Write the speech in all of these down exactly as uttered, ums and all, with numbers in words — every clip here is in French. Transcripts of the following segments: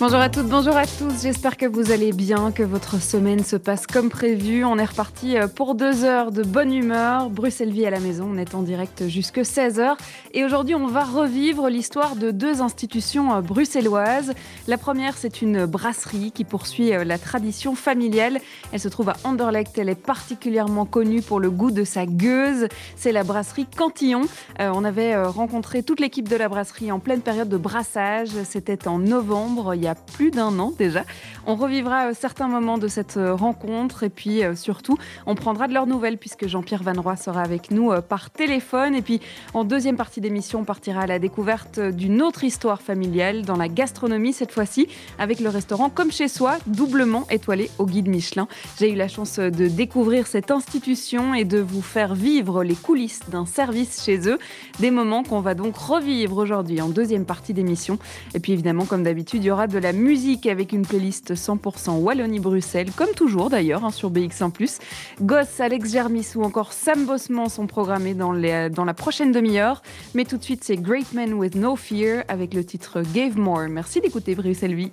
Bonjour à toutes, bonjour à tous, j'espère que vous allez bien, que votre semaine se passe comme prévu. On est reparti pour deux heures de bonne humeur, Bruxelles-Vie à la maison, on est en direct jusque seize heures. Et aujourd'hui, on va revivre l'histoire de deux institutions bruxelloises. La première, c'est une brasserie qui poursuit la tradition familiale. Elle se trouve à Anderlecht, elle est particulièrement connue pour le goût de sa gueuse. C'est la brasserie Cantillon. Euh, on avait rencontré toute l'équipe de la brasserie en pleine période de brassage, c'était en novembre, il y a Il y a plus d'un an déjà. On revivra certains moments de cette rencontre et puis surtout, on prendra de leurs nouvelles puisque Jean-Pierre Van Roy sera avec nous par téléphone. Et puis, en deuxième partie d'émission, on partira à la découverte d'une autre histoire familiale dans la gastronomie cette fois-ci avec le restaurant Comme Chez Soi, doublement étoilé au Guide Michelin. J'ai eu la chance de découvrir cette institution et de vous faire vivre les coulisses d'un service chez eux. Des moments qu'on va donc revivre aujourd'hui en deuxième partie d'émission. Et puis évidemment, comme d'habitude, il y aura de la musique avec une playlist cent pour cent Wallonie-Bruxelles, comme toujours d'ailleurs hein, sur B X un Plus. Goss, Alex Germis ou encore Sam Bosman sont programmés dans, les, dans la prochaine demi-heure. Mais tout de suite, c'est Great Men With No Fear avec le titre Gave More. Merci d'écouter Bruxelles Vie.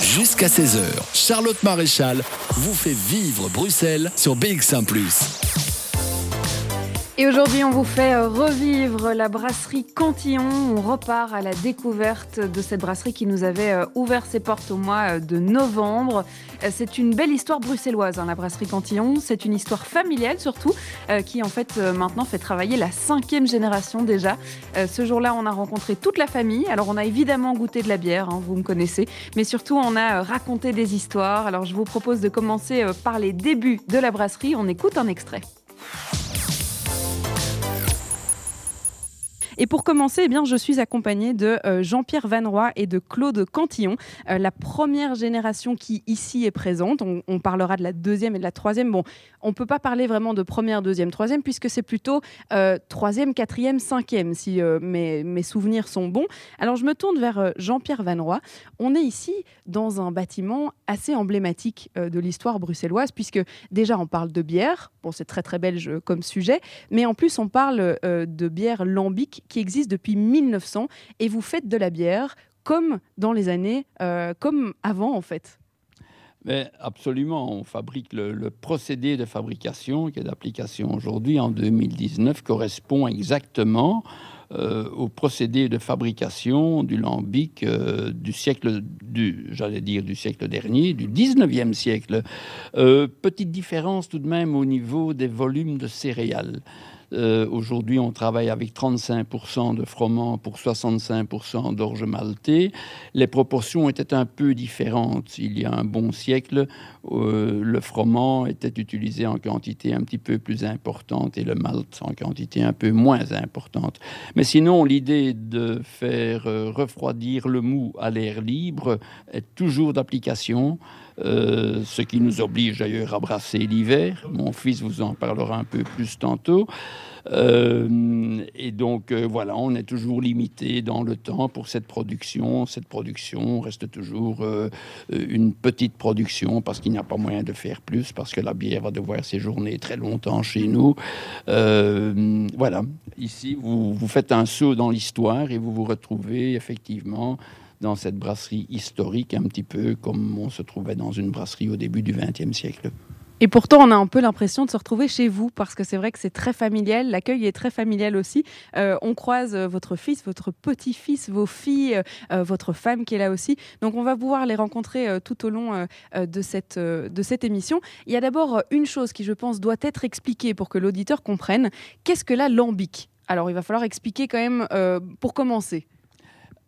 Jusqu'à seize heures, Charlotte Maréchal vous fait vivre Bruxelles sur B X un Plus. Et aujourd'hui, on vous fait revivre la brasserie Cantillon. On repart à la découverte de cette brasserie qui nous avait ouvert ses portes au mois de novembre. C'est une belle histoire bruxelloise, hein, la brasserie Cantillon. C'est une histoire familiale surtout, euh, qui en fait euh, maintenant fait travailler la cinquième génération déjà. Euh, ce jour-là, on a rencontré toute la famille. Alors, on a évidemment goûté de la bière, hein, vous me connaissez, mais surtout, on a euh, raconté des histoires. Alors, je vous propose de commencer euh, par les débuts de la brasserie. On écoute un extrait. Et pour commencer, eh bien, je suis accompagnée de euh, Jean-Pierre Van Roy et de Claude Cantillon, euh, la première génération qui ici est présente. On, on parlera de la deuxième et de la troisième. Bon, on ne peut pas parler vraiment de première, deuxième, troisième, puisque c'est plutôt euh, troisième, quatrième, cinquième, si euh, mes, mes souvenirs sont bons. Alors, je me tourne vers euh, Jean-Pierre Van Roy. On est ici dans un bâtiment assez emblématique euh, de l'histoire bruxelloise, puisque déjà, on parle de bière. Bon, c'est très, très belge comme sujet. Mais en plus, on parle euh, de bière lambic qui existe depuis mille neuf cents, et vous faites de la bière comme dans les années, euh, comme avant en fait. Mais absolument, on fabrique le, le procédé de fabrication qui est d'application aujourd'hui en deux mille dix-neuf correspond exactement euh, au procédé de fabrication du lambic euh, du siècle du, j'allais dire du siècle dernier, du dix-neuvième siècle. Euh, petite différence tout de même au niveau des volumes de céréales. Euh, aujourd'hui, on travaille avec trente-cinq pour cent de froment pour soixante-cinq pour cent d'orge maltée. Les proportions étaient un peu différentes. Il y a un bon siècle, euh, le froment était utilisé en quantité un petit peu plus importante et le malt en quantité un peu moins importante. Mais sinon, l'idée de faire euh, refroidir le mou à l'air libre est toujours d'application. Euh, ce qui nous oblige d'ailleurs à brasser l'hiver. Mon fils vous en parlera un peu plus tantôt. Euh, et donc, euh, voilà, on est toujours limité dans le temps pour cette production. Cette production reste toujours euh, une petite production parce qu'il n'y a pas moyen de faire plus, parce que la bière va devoir séjourner très longtemps chez nous. Euh, voilà, ici, vous, vous faites un saut dans l'histoire et vous vous retrouvez effectivement dans cette brasserie historique, un petit peu comme on se trouvait dans une brasserie au début du vingtième siècle. Et pourtant, on a un peu l'impression de se retrouver chez vous, parce que c'est vrai que c'est très familial, l'accueil est très familial aussi. Euh, on croise votre fils, votre petit-fils, vos filles, euh, votre femme qui est là aussi. Donc on va pouvoir les rencontrer euh, tout au long euh, de, cette, euh, de cette émission. Il y a d'abord une chose qui, je pense, doit être expliquée pour que l'auditeur comprenne. Qu'est-ce que la lambic ? Alors il va falloir expliquer quand même euh, pour commencer.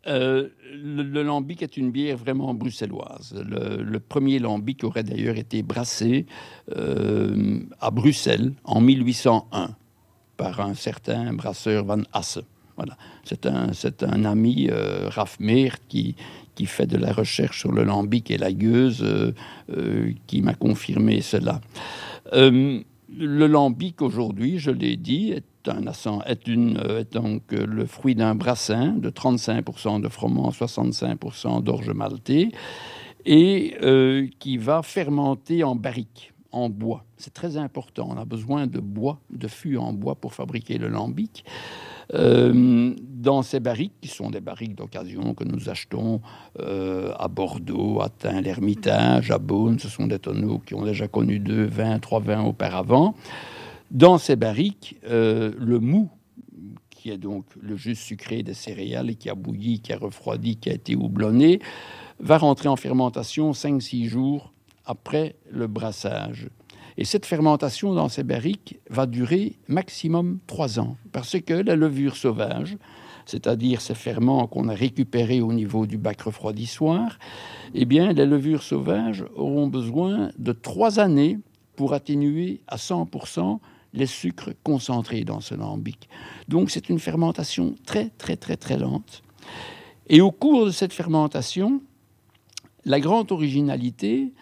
Euh, le, le lambic est une bière vraiment bruxelloise. Le, le premier lambic aurait d'ailleurs été brassé euh, à Bruxelles en mille huit cent un par un certain brasseur Van Hasse. Voilà. C'est, un, c'est un ami, euh, Raph Meert, qui, qui fait de la recherche sur le lambic et la gueuse, euh, euh, qui m'a confirmé cela. Euh, le lambic aujourd'hui, je l'ai dit, est Tain l'Hermitage est, une, est donc le fruit d'un brassin de trente-cinq pour cent de froment, soixante-cinq pour cent d'orge maltée, et euh, qui va fermenter en barrique, en bois. C'est très important. On a besoin de bois, de fûts en bois pour fabriquer le lambic. Euh, dans ces barriques, qui sont des barriques d'occasion que nous achetons euh, à Bordeaux, à Tain l'Hermitage, à Beaune, ce sont des tonneaux qui ont déjà connu deux vins, trois vins auparavant. Dans ces barriques, euh, le mou, qui est donc le jus sucré des céréales, qui a bouilli, qui a refroidi, qui a été houblonné, va rentrer en fermentation cinq six jours après le brassage. Et cette fermentation dans ces barriques va durer maximum trois ans, parce que la levure sauvage, c'est-à-dire ces ferments qu'on a récupérés au niveau du bac refroidissoir, eh bien, les levures sauvages auront besoin de trois années pour atténuer à cent pour cent les sucres concentrés dans ce lambic. Donc, c'est une fermentation très, très, très, très lente. Et au cours de cette fermentation, la grande originalité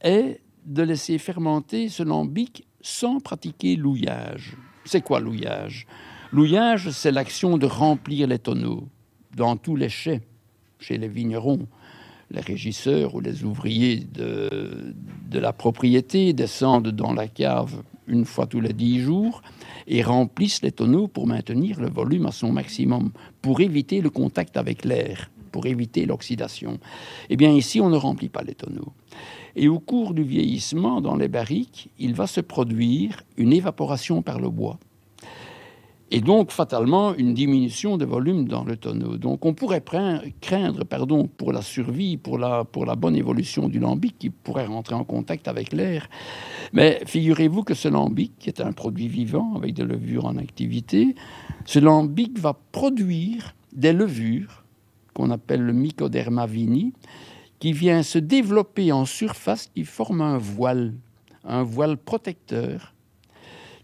est de laisser fermenter ce lambic sans pratiquer l'ouillage. C'est quoi l'ouillage ? L'ouillage, c'est l'action de remplir les tonneaux dans tous les chais, chez les vignerons. Les régisseurs ou les ouvriers de, de la propriété descendent dans la cave une fois tous les dix jours et remplissent les tonneaux pour maintenir le volume à son maximum, pour éviter le contact avec l'air, pour éviter l'oxydation. Eh bien, ici, on ne remplit pas les tonneaux. Et au cours du vieillissement, dans les barriques, il va se produire une évaporation par le bois. Et donc, fatalement, une diminution de volume dans le tonneau. Donc, on pourrait craindre, craindre pardon, pour la survie, pour la, pour la bonne évolution du lambic, qui pourrait rentrer en contact avec l'air. Mais figurez-vous que ce lambic, qui est un produit vivant, avec des levures en activité, ce lambic va produire des levures, qu'on appelle le Mycoderma vini, qui vient se développer en surface, qui forme un voile, un voile protecteur,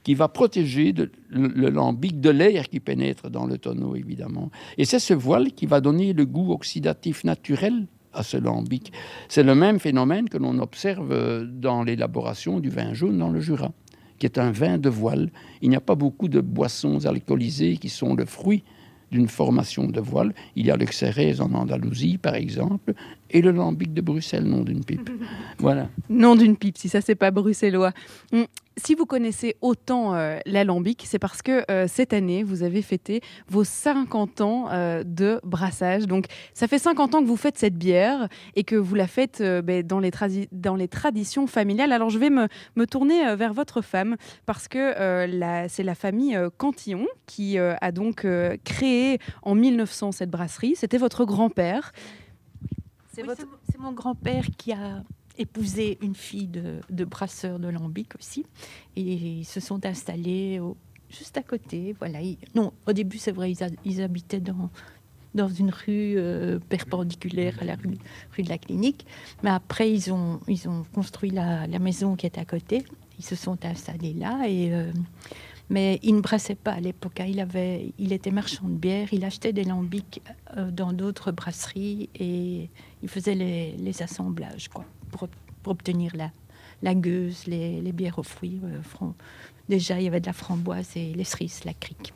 qui va protéger de, le, le lambic de l'air qui pénètre dans le tonneau, évidemment. Et c'est ce voile qui va donner le goût oxydatif naturel à ce lambic. C'est le même phénomène que l'on observe dans l'élaboration du vin jaune dans le Jura, qui est un vin de voile. Il n'y a pas beaucoup de boissons alcoolisées qui sont le fruit d'une formation de voile. Il y a le Xérès en Andalousie, par exemple, et le lambic de Bruxelles, nom d'une pipe. Voilà. Nom d'une pipe, si ça, c'est pas bruxellois. Mm. Si vous connaissez autant euh, l'alambic, c'est parce que euh, cette année, vous avez fêté vos cinquante ans euh, de brassage. Donc, ça fait cinquante ans que vous faites cette bière et que vous la faites euh, ben, dans, les tradi- dans les traditions familiales. Alors, je vais me, me tourner euh, vers votre femme parce que euh, la, c'est la famille euh, Cantillon qui euh, a donc euh, créé en mille neuf cents cette brasserie. C'était votre grand-père. C'est, oui, votre... c'est mon grand-père qui a... épousé une fille de, de brasseur de lambic aussi, et ils se sont installés au, juste à côté. Voilà. Ils, non, au début, c'est vrai, ils, a, ils habitaient dans, dans une rue euh, perpendiculaire à la rue, rue de la Clinique, mais après, ils ont, ils ont construit la, la maison qui est à côté. Ils se sont installés là, et, euh, mais ils ne brassaient pas à l'époque. Il, avait, il était marchand de bière, il achetait des lambics euh, dans d'autres brasseries, et il faisait les, les assemblages, quoi. Pour, pour obtenir la, la gueuse, les, les bières aux fruits. Euh, fran- Déjà, il y avait de la framboise et les cerises, la crique.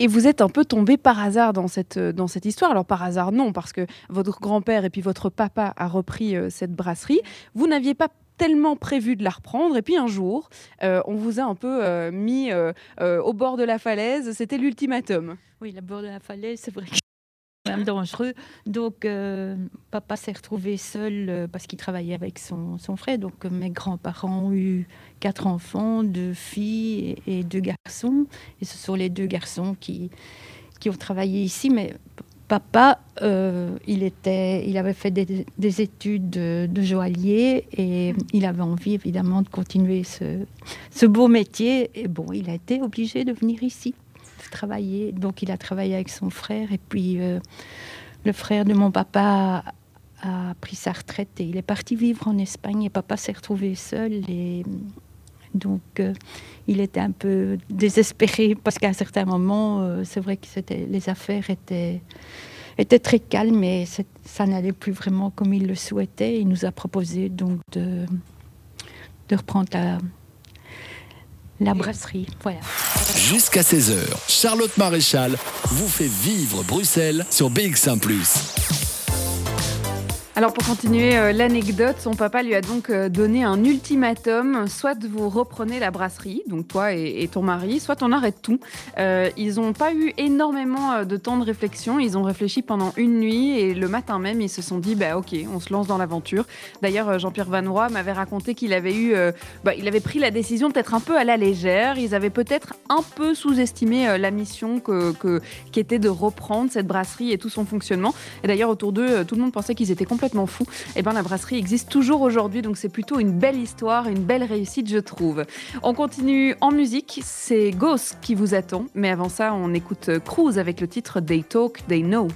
Et vous êtes un peu tombé par hasard dans cette, dans cette histoire. Alors, par hasard, non, parce que votre grand-père et puis votre papa a repris euh, cette brasserie. Vous n'aviez pas tellement prévu de la reprendre. Et puis, un jour, euh, on vous a un peu euh, mis euh, euh, au bord de la falaise. C'était l'ultimatum. Oui, le bord de la falaise, c'est vrai que... même dangereux. Donc, euh, papa s'est retrouvé seul euh, parce qu'il travaillait avec son, son frère. Donc, euh, mes grands-parents ont eu quatre enfants, deux filles et, et deux garçons. Et ce sont les deux garçons qui, qui ont travaillé ici. Mais papa, euh, il, était, il avait fait des, des études de, de joaillier et il avait envie, évidemment, de continuer ce, ce beau métier. Et bon, il a été obligé de venir ici travailler. Donc, il a travaillé avec son frère. Et puis, euh, le frère de mon papa a, a pris sa retraite et il est parti vivre en Espagne. Et papa s'est retrouvé seul. Et donc, euh, il était un peu désespéré parce qu'à un certain moment, euh, c'est vrai que c'était, les affaires étaient, étaient très calmes et ça n'allait plus vraiment comme il le souhaitait. Il nous a proposé donc de, de reprendre la... La brasserie, voilà. Jusqu'à seize heures, Charlotte Maréchal vous fait vivre Bruxelles sur B X un plus. Alors pour continuer euh, l'anecdote, son papa lui a donc euh, donné un ultimatum. Soit vous reprenez la brasserie, donc toi et, et ton mari, soit on arrête tout. Euh, ils n'ont pas eu énormément euh, de temps de réflexion. Ils ont réfléchi pendant une nuit et le matin même, ils se sont dit bah ok, on se lance dans l'aventure. D'ailleurs, euh, Jean-Pierre Van Roy m'avait raconté qu'il avait eu, euh, bah, il avait pris la décision peut-être un peu à la légère. Ils avaient peut-être un peu sous-estimé euh, la mission que, que qui était de reprendre cette brasserie et tout son fonctionnement. Et d'ailleurs, autour d'eux, euh, tout le monde pensait qu'ils étaient complètement complètement fou. Et ben la brasserie existe toujours aujourd'hui, donc c'est plutôt une belle histoire, une belle réussite, je trouve. On continue en musique, c'est Ghost qui vous attend, mais avant ça, on écoute Cruise avec le titre They Talk, They Know.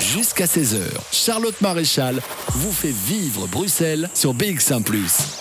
Jusqu'à seize heures, Charlotte Maréchal vous fait vivre Bruxelles sur B X un plus.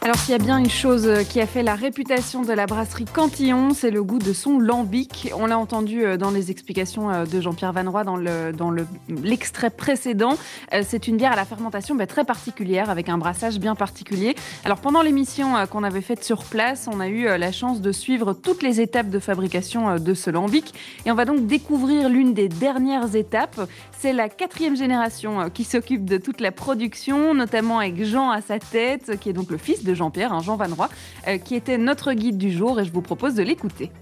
Alors s'il y a bien une chose qui a fait la réputation de la brasserie Cantillon, c'est le goût de son lambic. On l'a entendu dans les explications de Jean-Pierre Van Roy dans, le, dans le, l'extrait précédent. C'est une bière à la fermentation bah, très particulière, avec un brassage bien particulier. Alors pendant l'émission qu'on avait faite sur place, on a eu la chance de suivre toutes les étapes de fabrication de ce lambic. Et on va donc découvrir l'une des dernières étapes. C'est la quatrième génération qui s'occupe de toute la production, notamment avec Jean à sa tête, qui est donc le fils de Jean-Pierre, hein, Jean Van Roy, euh, qui était notre guide du jour et je vous propose de l'écouter.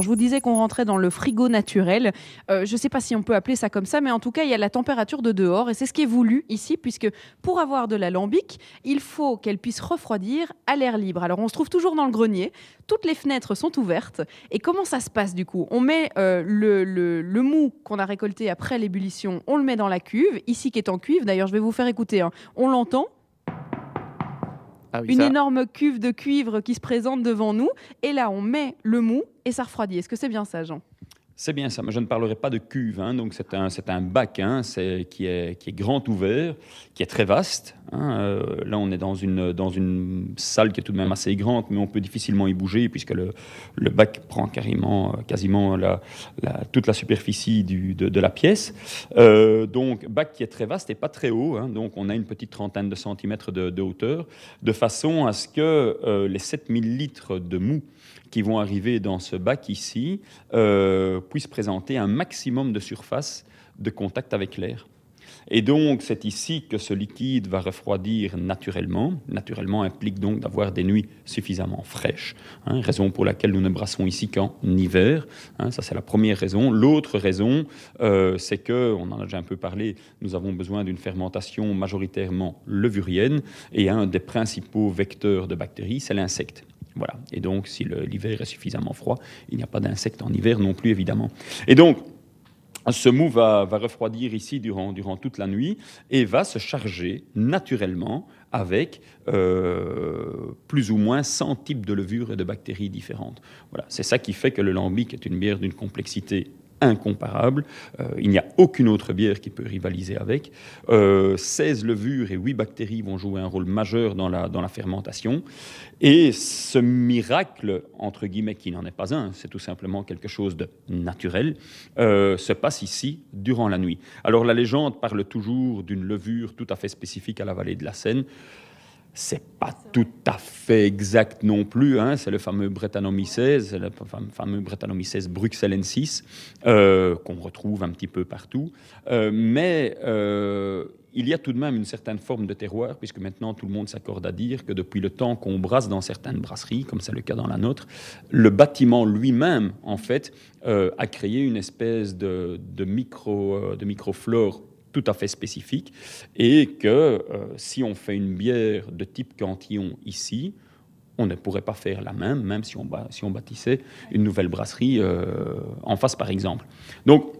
Je vous disais qu'on rentrait dans le frigo naturel. Euh, je ne sais pas si on peut appeler ça comme ça, mais en tout cas, il y a la température de dehors et c'est ce qui est voulu ici, puisque pour avoir de la lambic, il faut qu'elle puisse refroidir à l'air libre. Alors, on se trouve toujours dans le grenier. Toutes les fenêtres sont ouvertes. Et comment ça se passe du coup ? On met euh, le, le, le mou qu'on a récolté après l'ébullition, on le met dans la cuve, ici qui est en cuivre. D'ailleurs, je vais vous faire écouter. Hein. On l'entend. Ah oui, une ça... énorme cuve de cuivre qui se présente devant nous. Et là, on met le mou et ça refroidit. Est-ce que c'est bien ça, Jean ? C'est bien ça. Mais je ne parlerai pas de cuve. Hein. Donc, c'est un, c'est un bac hein, c'est, qui, est, qui est grand ouvert, qui est très vaste. Hein. Euh, là, on est dans une, dans une salle qui est tout de même assez grande, mais on peut difficilement y bouger puisque le, le bac prend carrément, quasiment la, la, toute la superficie du, de, de la pièce. Euh, donc, bac qui est très vaste et pas très haut. Hein. Donc, on a une petite trentaine de centimètres de, de hauteur, de façon à ce que euh, les sept mille litres de mou qui vont arriver dans ce bac ici euh, puissent présenter un maximum de surface de contact avec l'air. Et donc, c'est ici que ce liquide va refroidir naturellement. Naturellement implique donc d'avoir des nuits suffisamment fraîches, hein, raison pour laquelle nous ne brassons ici qu'en hiver. Hein, ça, c'est la première raison. L'autre raison, euh, c'est que, on en a déjà un peu parlé, nous avons besoin d'une fermentation majoritairement levurienne et un des principaux vecteurs de bactéries, c'est l'insecte. Voilà. Et donc, si le, l'hiver est suffisamment froid, il n'y a pas d'insectes en hiver non plus, évidemment. Et donc, ce mou va, va refroidir ici durant, durant toute la nuit et va se charger naturellement avec euh, plus ou moins cent types de levures et de bactéries différentes. Voilà. C'est ça qui fait que le lambic est une bière d'une complexité incomparable. Euh, il n'y a aucune autre bière qui peut rivaliser avec. Euh, seize levures et huit bactéries vont jouer un rôle majeur dans la, dans la fermentation. Et ce miracle, entre guillemets, qui n'en est pas un, c'est tout simplement quelque chose de naturel, euh, se passe ici durant la nuit. Alors la légende parle toujours d'une levure tout à fait spécifique à la vallée de la Seine. C'est pas tout à fait exact non plus, hein. C'est le fameux Bretanomyces, le fameux Bretanomyces bruxellensis, euh, qu'on retrouve un petit peu partout. Euh, mais euh, il y a tout de même une certaine forme de terroir, puisque maintenant tout le monde s'accorde à dire que depuis le temps qu'on brasse dans certaines brasseries, comme c'est le cas dans la nôtre, le bâtiment lui-même, en fait, euh, a créé une espèce de, de, micro, de microflore tout à fait spécifique, et que euh, si on fait une bière de type Cantillon ici, on ne pourrait pas faire la même, même si on, si on bâtissait une nouvelle brasserie euh, en face, par exemple. Donc,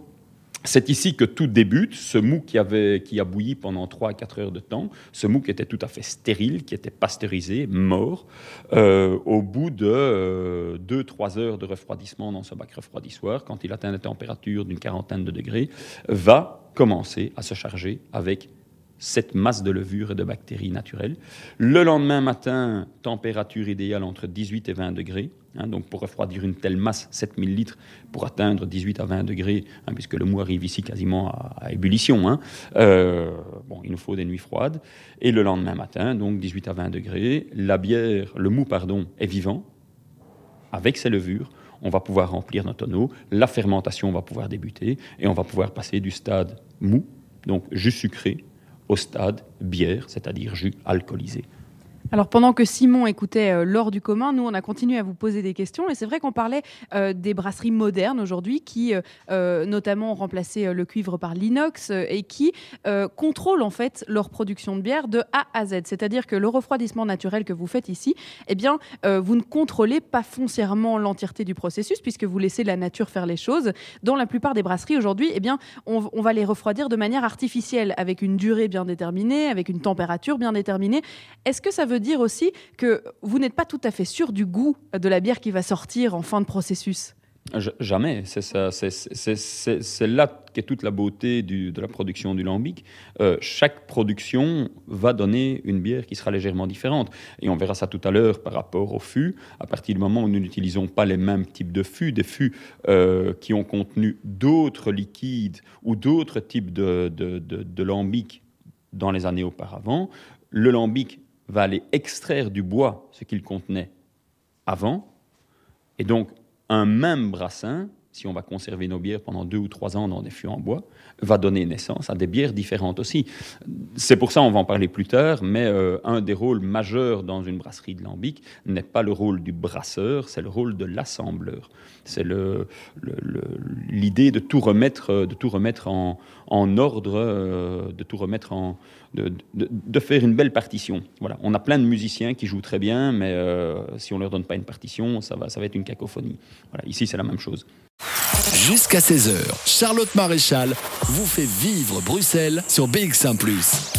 c'est ici que tout débute, ce mou qui, avait, qui a bouilli pendant trois à quatre heures de temps, ce mou qui était tout à fait stérile, qui était pasteurisé, mort, euh, au bout de euh, deux à trois heures de refroidissement dans ce bac refroidissoir, quand il atteint des températures d'une quarantaine de degrés, va commencer à se charger avec cette masse de levures et de bactéries naturelles. Le lendemain matin, température idéale entre dix-huit et vingt degrés. Hein, donc pour refroidir une telle masse, sept mille litres, pour atteindre dix-huit à vingt degrés, hein, puisque le mou arrive ici quasiment à, à ébullition. Hein. Euh, bon, il nous faut des nuits froides. Et le lendemain matin, donc dix-huit à vingt degrés, la bière, le mou, pardon, est vivant. Avec ses levures, on va pouvoir remplir nos tonneaux, la fermentation va pouvoir débuter et on va pouvoir passer du stade mou, donc jus sucré, au stade bière, c'est-à-dire jus alcoolisé. Alors pendant que Simon écoutait euh, l'or du commun, nous on a continué à vous poser des questions et c'est vrai qu'on parlait euh, des brasseries modernes aujourd'hui qui euh, notamment ont remplacé euh, le cuivre par l'inox euh, et qui euh, contrôlent en fait leur production de bière de A à Z. C'est-à-dire que le refroidissement naturel que vous faites ici, eh bien euh, vous ne contrôlez pas foncièrement l'entièreté du processus puisque vous laissez la nature faire les choses. Dans la plupart des brasseries aujourd'hui, eh bien on, on va les refroidir de manière artificielle avec une durée bien déterminée, avec une température bien déterminée. Est-ce que ça veut dire aussi que vous n'êtes pas tout à fait sûr du goût de la bière qui va sortir en fin de processus? Jamais. C'est, ça, c'est, c'est, c'est, c'est là qu'est toute la beauté du, de la production du lambic. Euh, chaque production va donner une bière qui sera légèrement différente. Et on verra ça tout à l'heure par rapport aux fûts. À partir du moment où nous n'utilisons pas les mêmes types de fûts, des fûts euh, qui ont contenu d'autres liquides ou d'autres types de, de, de, de lambic dans les années auparavant, le lambic va aller extraire du bois ce qu'il contenait avant. Et donc, un même brassin, si on va conserver nos bières pendant deux ou trois ans dans des fûts en bois, va donner naissance à des bières différentes aussi. C'est pour ça, on va en parler plus tard, mais euh, un des rôles majeurs dans une brasserie de lambic n'est pas le rôle du brasseur, c'est le rôle de l'assembleur. C'est le, le, le, l'idée de tout remettre, de tout remettre en, en ordre, euh, de tout remettre en... De, de, de faire une belle partition. Voilà. On a plein de musiciens qui jouent très bien, mais euh, si on ne leur donne pas une partition, ça va, ça va être une cacophonie. Voilà. Ici, c'est la même chose. Jusqu'à seize heures, Charlotte Maréchal vous fait vivre Bruxelles sur B X un plus.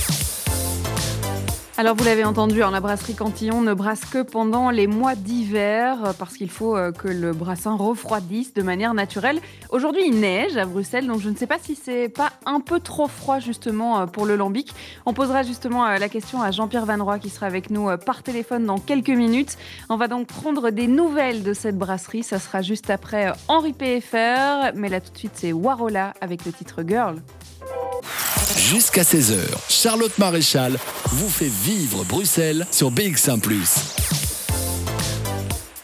Alors vous l'avez entendu, hein, la brasserie Cantillon ne brasse que pendant les mois d'hiver parce qu'il faut euh, que le brassin refroidisse de manière naturelle. Aujourd'hui il neige à Bruxelles, donc je ne sais pas si c'est pas un peu trop froid justement pour le lambic. On posera justement euh, la question à Jean-Pierre Van Roy qui sera avec nous euh, par téléphone dans quelques minutes. On va donc prendre des nouvelles de cette brasserie, ça sera juste après euh, Henri P F R, mais là tout de suite c'est Warola avec le titre Girl. Jusqu'à seize heures, Charlotte Maréchal vous fait vivre Bruxelles sur B X un plus.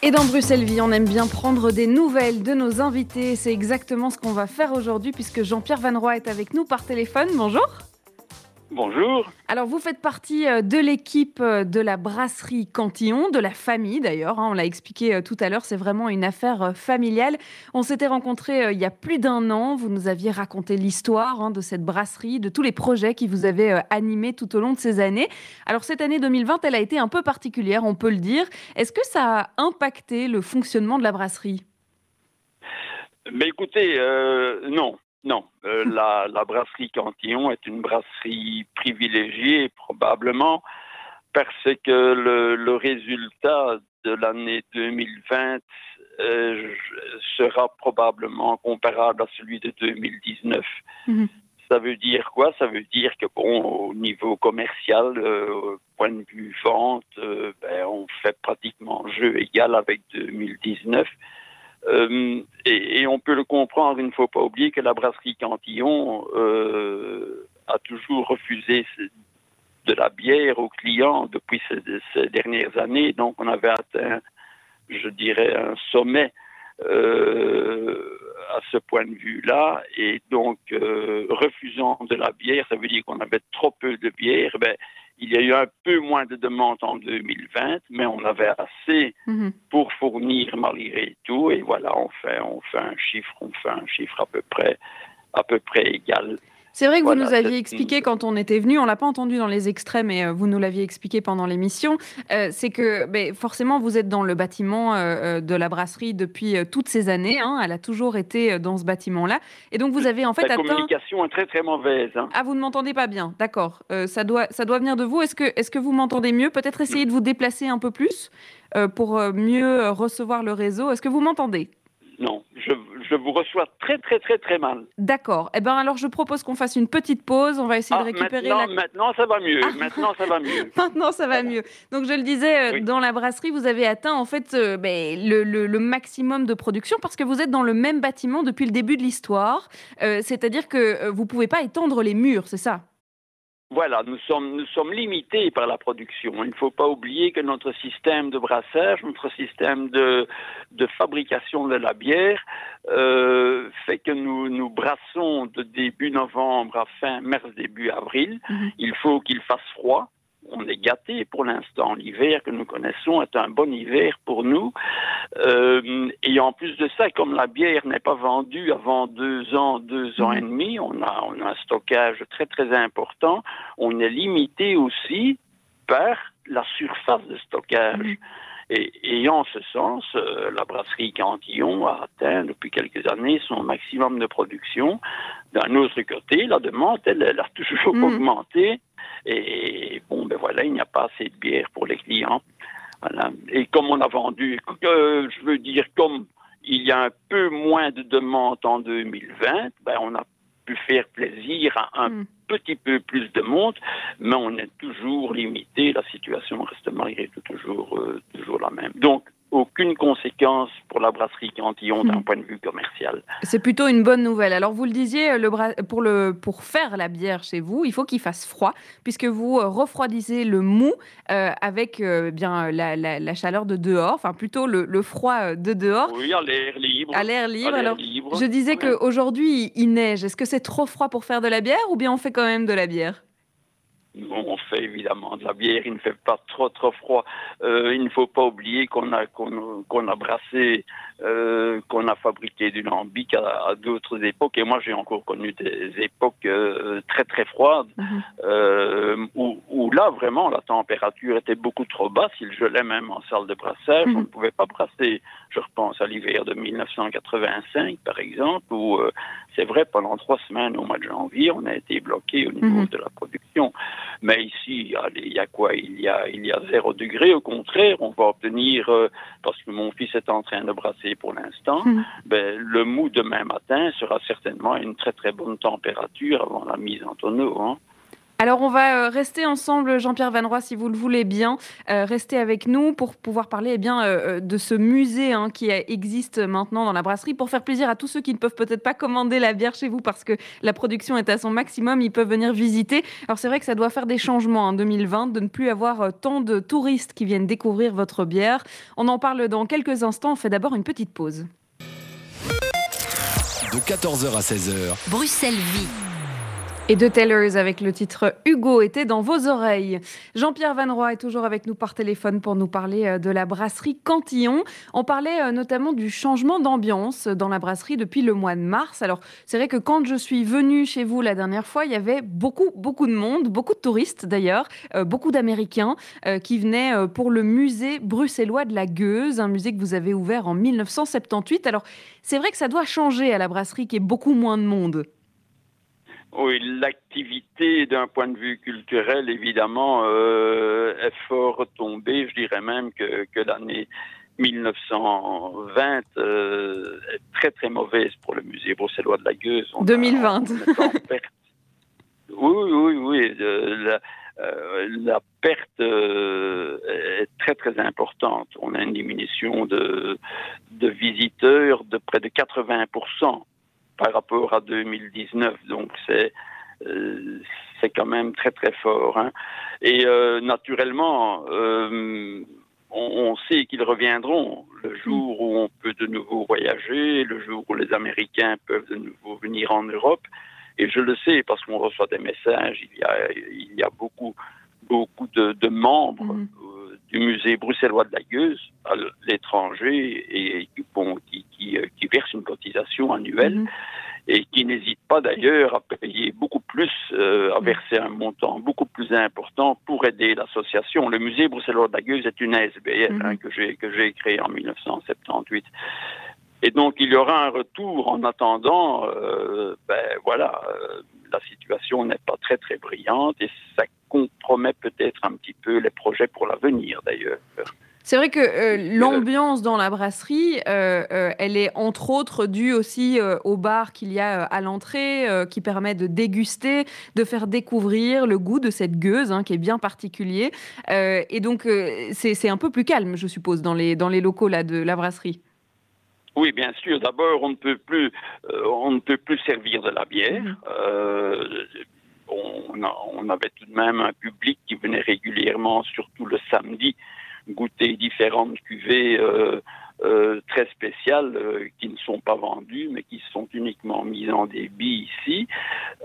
Et dans Bruxelles-Vie, on aime bien prendre des nouvelles de nos invités. C'est exactement ce qu'on va faire aujourd'hui puisque Jean-Pierre Van Roy est avec nous par téléphone. Bonjour. Bonjour. Alors vous faites partie de l'équipe de la brasserie Cantillon, de la famille d'ailleurs, hein, on l'a expliqué tout à l'heure, c'est vraiment une affaire familiale. On s'était rencontrés il y a plus d'un an, vous nous aviez raconté l'histoire hein, de cette brasserie, de tous les projets qui vous avaient animés tout au long de ces années. Alors cette année deux mille vingt, elle a été un peu particulière, on peut le dire. Est-ce que ça a impacté le fonctionnement de la brasserie ? Mais écoutez, euh, non. Non, euh, la, la brasserie Cantillon est une brasserie privilégiée probablement parce que le, le résultat de l'année deux mille vingt euh, sera probablement comparable à celui de deux mille dix-neuf. Mm-hmm. Ça veut dire quoi? Ça veut dire que bon, au niveau commercial, euh, point de vue vente, euh, ben, on fait pratiquement jeu égal avec deux mille dix-neuf. Euh, et, et on peut le comprendre, il ne faut pas oublier que la brasserie Cantillon euh, a toujours refusé de la bière aux clients depuis ces, ces dernières années. Donc on avait atteint, je dirais, un sommet euh, à ce point de vue-là. Et donc, euh, refusant de la bière, ça veut dire qu'on avait trop peu de bière. Ben, il y a eu un peu moins de demandes en deux mille vingt, mais on avait assez mmh. pour fournir malgré tout. Et voilà, on fait, on fait un chiffre, on fait un chiffre à peu près, à peu près égal. C'est vrai que voilà, vous nous aviez expliqué quand on était venu, on ne l'a pas entendu dans les extraits, mais vous nous l'aviez expliqué pendant l'émission, euh, c'est que ben, forcément vous êtes dans le bâtiment euh, de la brasserie depuis euh, toutes ces années, hein, elle a toujours été dans ce bâtiment-là, et donc vous avez en fait la atteint... La communication est très très mauvaise. Hein. Ah, vous ne m'entendez pas bien, d'accord, euh, ça, doit, ça doit venir de vous, est-ce que, est-ce que vous m'entendez mieux? Peut-être essayer de vous déplacer un peu plus euh, pour mieux recevoir le réseau, est-ce que vous m'entendez? Non, je, je vous reçois très, très, très, très mal. D'accord. Eh bien, alors, je propose qu'on fasse une petite pause. On va essayer ah, de récupérer maintenant, la... Maintenant, ça va mieux. Ah. Maintenant, ça va mieux. maintenant, ça va mieux. Donc, je le disais, oui. Dans la brasserie, vous avez atteint, en fait, euh, ben, le, le, le maximum de production parce que vous êtes dans le même bâtiment depuis le début de l'histoire. Euh, c'est-à-dire que vous ne pouvez pas étendre les murs, c'est ça ? Voilà, nous sommes, nous sommes limités par la production. Il ne faut pas oublier que notre système de brassage, notre système de, de fabrication de la bière, euh, fait que nous, nous brassons de début novembre à fin mars, début avril. Mmh. Il faut qu'il fasse froid. On est gâtés pour l'instant. L'hiver que nous connaissons est un bon hiver pour nous. Euh, et en plus de ça, comme la bière n'est pas vendue avant deux ans, deux ans et demi, on a, on a un stockage très très important. On est limité aussi par la surface de stockage. Mmh. Et, et en ce sens, euh, la brasserie Cantillon a atteint depuis quelques années son maximum de production. D'un autre côté, la demande, elle, elle a toujours mmh. augmenté. Et bon, ben voilà, il n'y a pas assez de bière pour les clients. Voilà. Et comme on a vendu, euh, je veux dire, comme il y a un peu moins de demande en deux mille vingt, ben on a pu faire plaisir à un mmh. petit peu plus de monde, mais on est toujours limité. La situation reste malgré tout toujours, euh, toujours la même. Donc, aucune conséquence pour la brasserie Cantillon d'un mmh. point de vue commercial. C'est plutôt une bonne nouvelle. Alors, vous le disiez, le bra... pour, le... pour faire la bière chez vous, il faut qu'il fasse froid, puisque vous refroidissez le mou euh, avec euh, bien, la, la, la chaleur de dehors, enfin plutôt le, le froid de dehors. Oui, à l'air libre. À l'air libre. À l'air Alors, libre. Je disais oui. qu'aujourd'hui, il neige. Est-ce que c'est trop froid pour faire de la bière ou bien on fait quand même de la bière ? On fait évidemment de la bière, il ne fait pas trop trop froid. Euh, il ne faut pas oublier qu'on a, qu'on, qu'on a brassé, euh, qu'on a fabriqué du lambic à, à d'autres époques. Et moi, j'ai encore connu des époques euh, très très froides, mm-hmm. euh, où, où là, vraiment, la température était beaucoup trop basse. Il gelait même en salle de brassage. Mm-hmm. On ne pouvait pas brasser, je repense à l'hiver de dix-neuf cent quatre-vingt-cinq, par exemple, où euh, c'est vrai, pendant trois semaines au mois de janvier, on a été bloqué au niveau mm-hmm. de la production. Mais ici, allez, il y a quoi ? Il y a, il y a zéro degré. Au contraire, on va obtenir, euh, parce que mon fils est en train de brasser pour l'instant, mmh. ben, le mou demain matin sera certainement à une très très bonne température avant la mise en tonneau. Hein. Alors, on va rester ensemble, Jean-Pierre Van Roy, si vous le voulez bien. Euh, restez avec nous pour pouvoir parler eh bien, euh, de ce musée hein, qui existe maintenant dans la brasserie. Pour faire plaisir à tous ceux qui ne peuvent peut-être pas commander la bière chez vous parce que la production est à son maximum, ils peuvent venir visiter. Alors, c'est vrai que ça doit faire des changements en hein, deux mille vingt, de ne plus avoir tant de touristes qui viennent découvrir votre bière. On en parle dans quelques instants. On fait d'abord une petite pause. De quatorze heures à seize heures, Bruxelles Vit. Et de Tellers avec le titre « Hugo était dans vos oreilles ». Jean-Pierre Van Roy est toujours avec nous par téléphone pour nous parler de la brasserie Cantillon. On parlait notamment du changement d'ambiance dans la brasserie depuis le mois de mars. Alors, c'est vrai que quand je suis venue chez vous la dernière fois, il y avait beaucoup, beaucoup de monde, beaucoup de touristes d'ailleurs, beaucoup d'Américains qui venaient pour le musée bruxellois de la Gueuse, un musée que vous avez ouvert en dix-neuf cent soixante-dix-huit. Alors, c'est vrai que ça doit changer à la brasserie qui est beaucoup moins de monde. Oui, l'activité d'un point de vue culturel, évidemment, euh, est fort retombée. Je dirais même que, que l'année dix-neuf cent vingt euh, est très, très mauvaise pour le musée bruxellois de la Gueuse. On deux mille vingt. A, on est en perte. Oui, oui, oui. Euh, la, euh, la perte euh, est très, très importante. On a une diminution de, de visiteurs de près de quatre-vingts pour cent. Par rapport à deux mille dix-neuf, donc c'est euh, c'est quand même très très fort. Hein. Et euh, naturellement, euh, on, on sait qu'ils reviendront le jour où on peut de nouveau voyager, le jour où les Américains peuvent de nouveau venir en Europe. Et je le sais parce qu'on reçoit des messages. Il y a il y a beaucoup beaucoup de, de membres. Mmh. du musée bruxellois de la Gueuse à l'étranger et bon, qui, qui, qui verse une cotisation annuelle mmh. et qui n'hésite pas d'ailleurs à payer beaucoup plus, euh, à verser un montant beaucoup plus important pour aider l'association. Le musée bruxellois de la Gueuse est une A S B L mmh. hein, que j'ai, que j'ai créée en dix-neuf cent soixante-dix-huit. Et donc, il y aura un retour en attendant. Euh, ben voilà, euh, la situation n'est pas très, très brillante et ça compromet peut-être un petit peu les projets pour l'avenir, d'ailleurs. C'est vrai que euh, l'ambiance dans la brasserie, euh, euh, elle est entre autres due aussi euh, au bar qu'il y a euh, à l'entrée, euh, qui permet de déguster, de faire découvrir le goût de cette gueuse, hein, qui est bien particulier. Euh, et donc, euh, c'est, c'est un peu plus calme, je suppose, dans les, dans les locaux là, de la brasserie. Oui, bien sûr. D'abord, on ne peut plus, euh, on ne peut plus servir de la bière. Mmh. Euh, on, a, on avait tout de même un public qui venait régulièrement, surtout le samedi, goûter différentes cuvées euh, euh, très spéciales euh, qui ne sont pas vendues, mais qui sont uniquement mises en débit ici.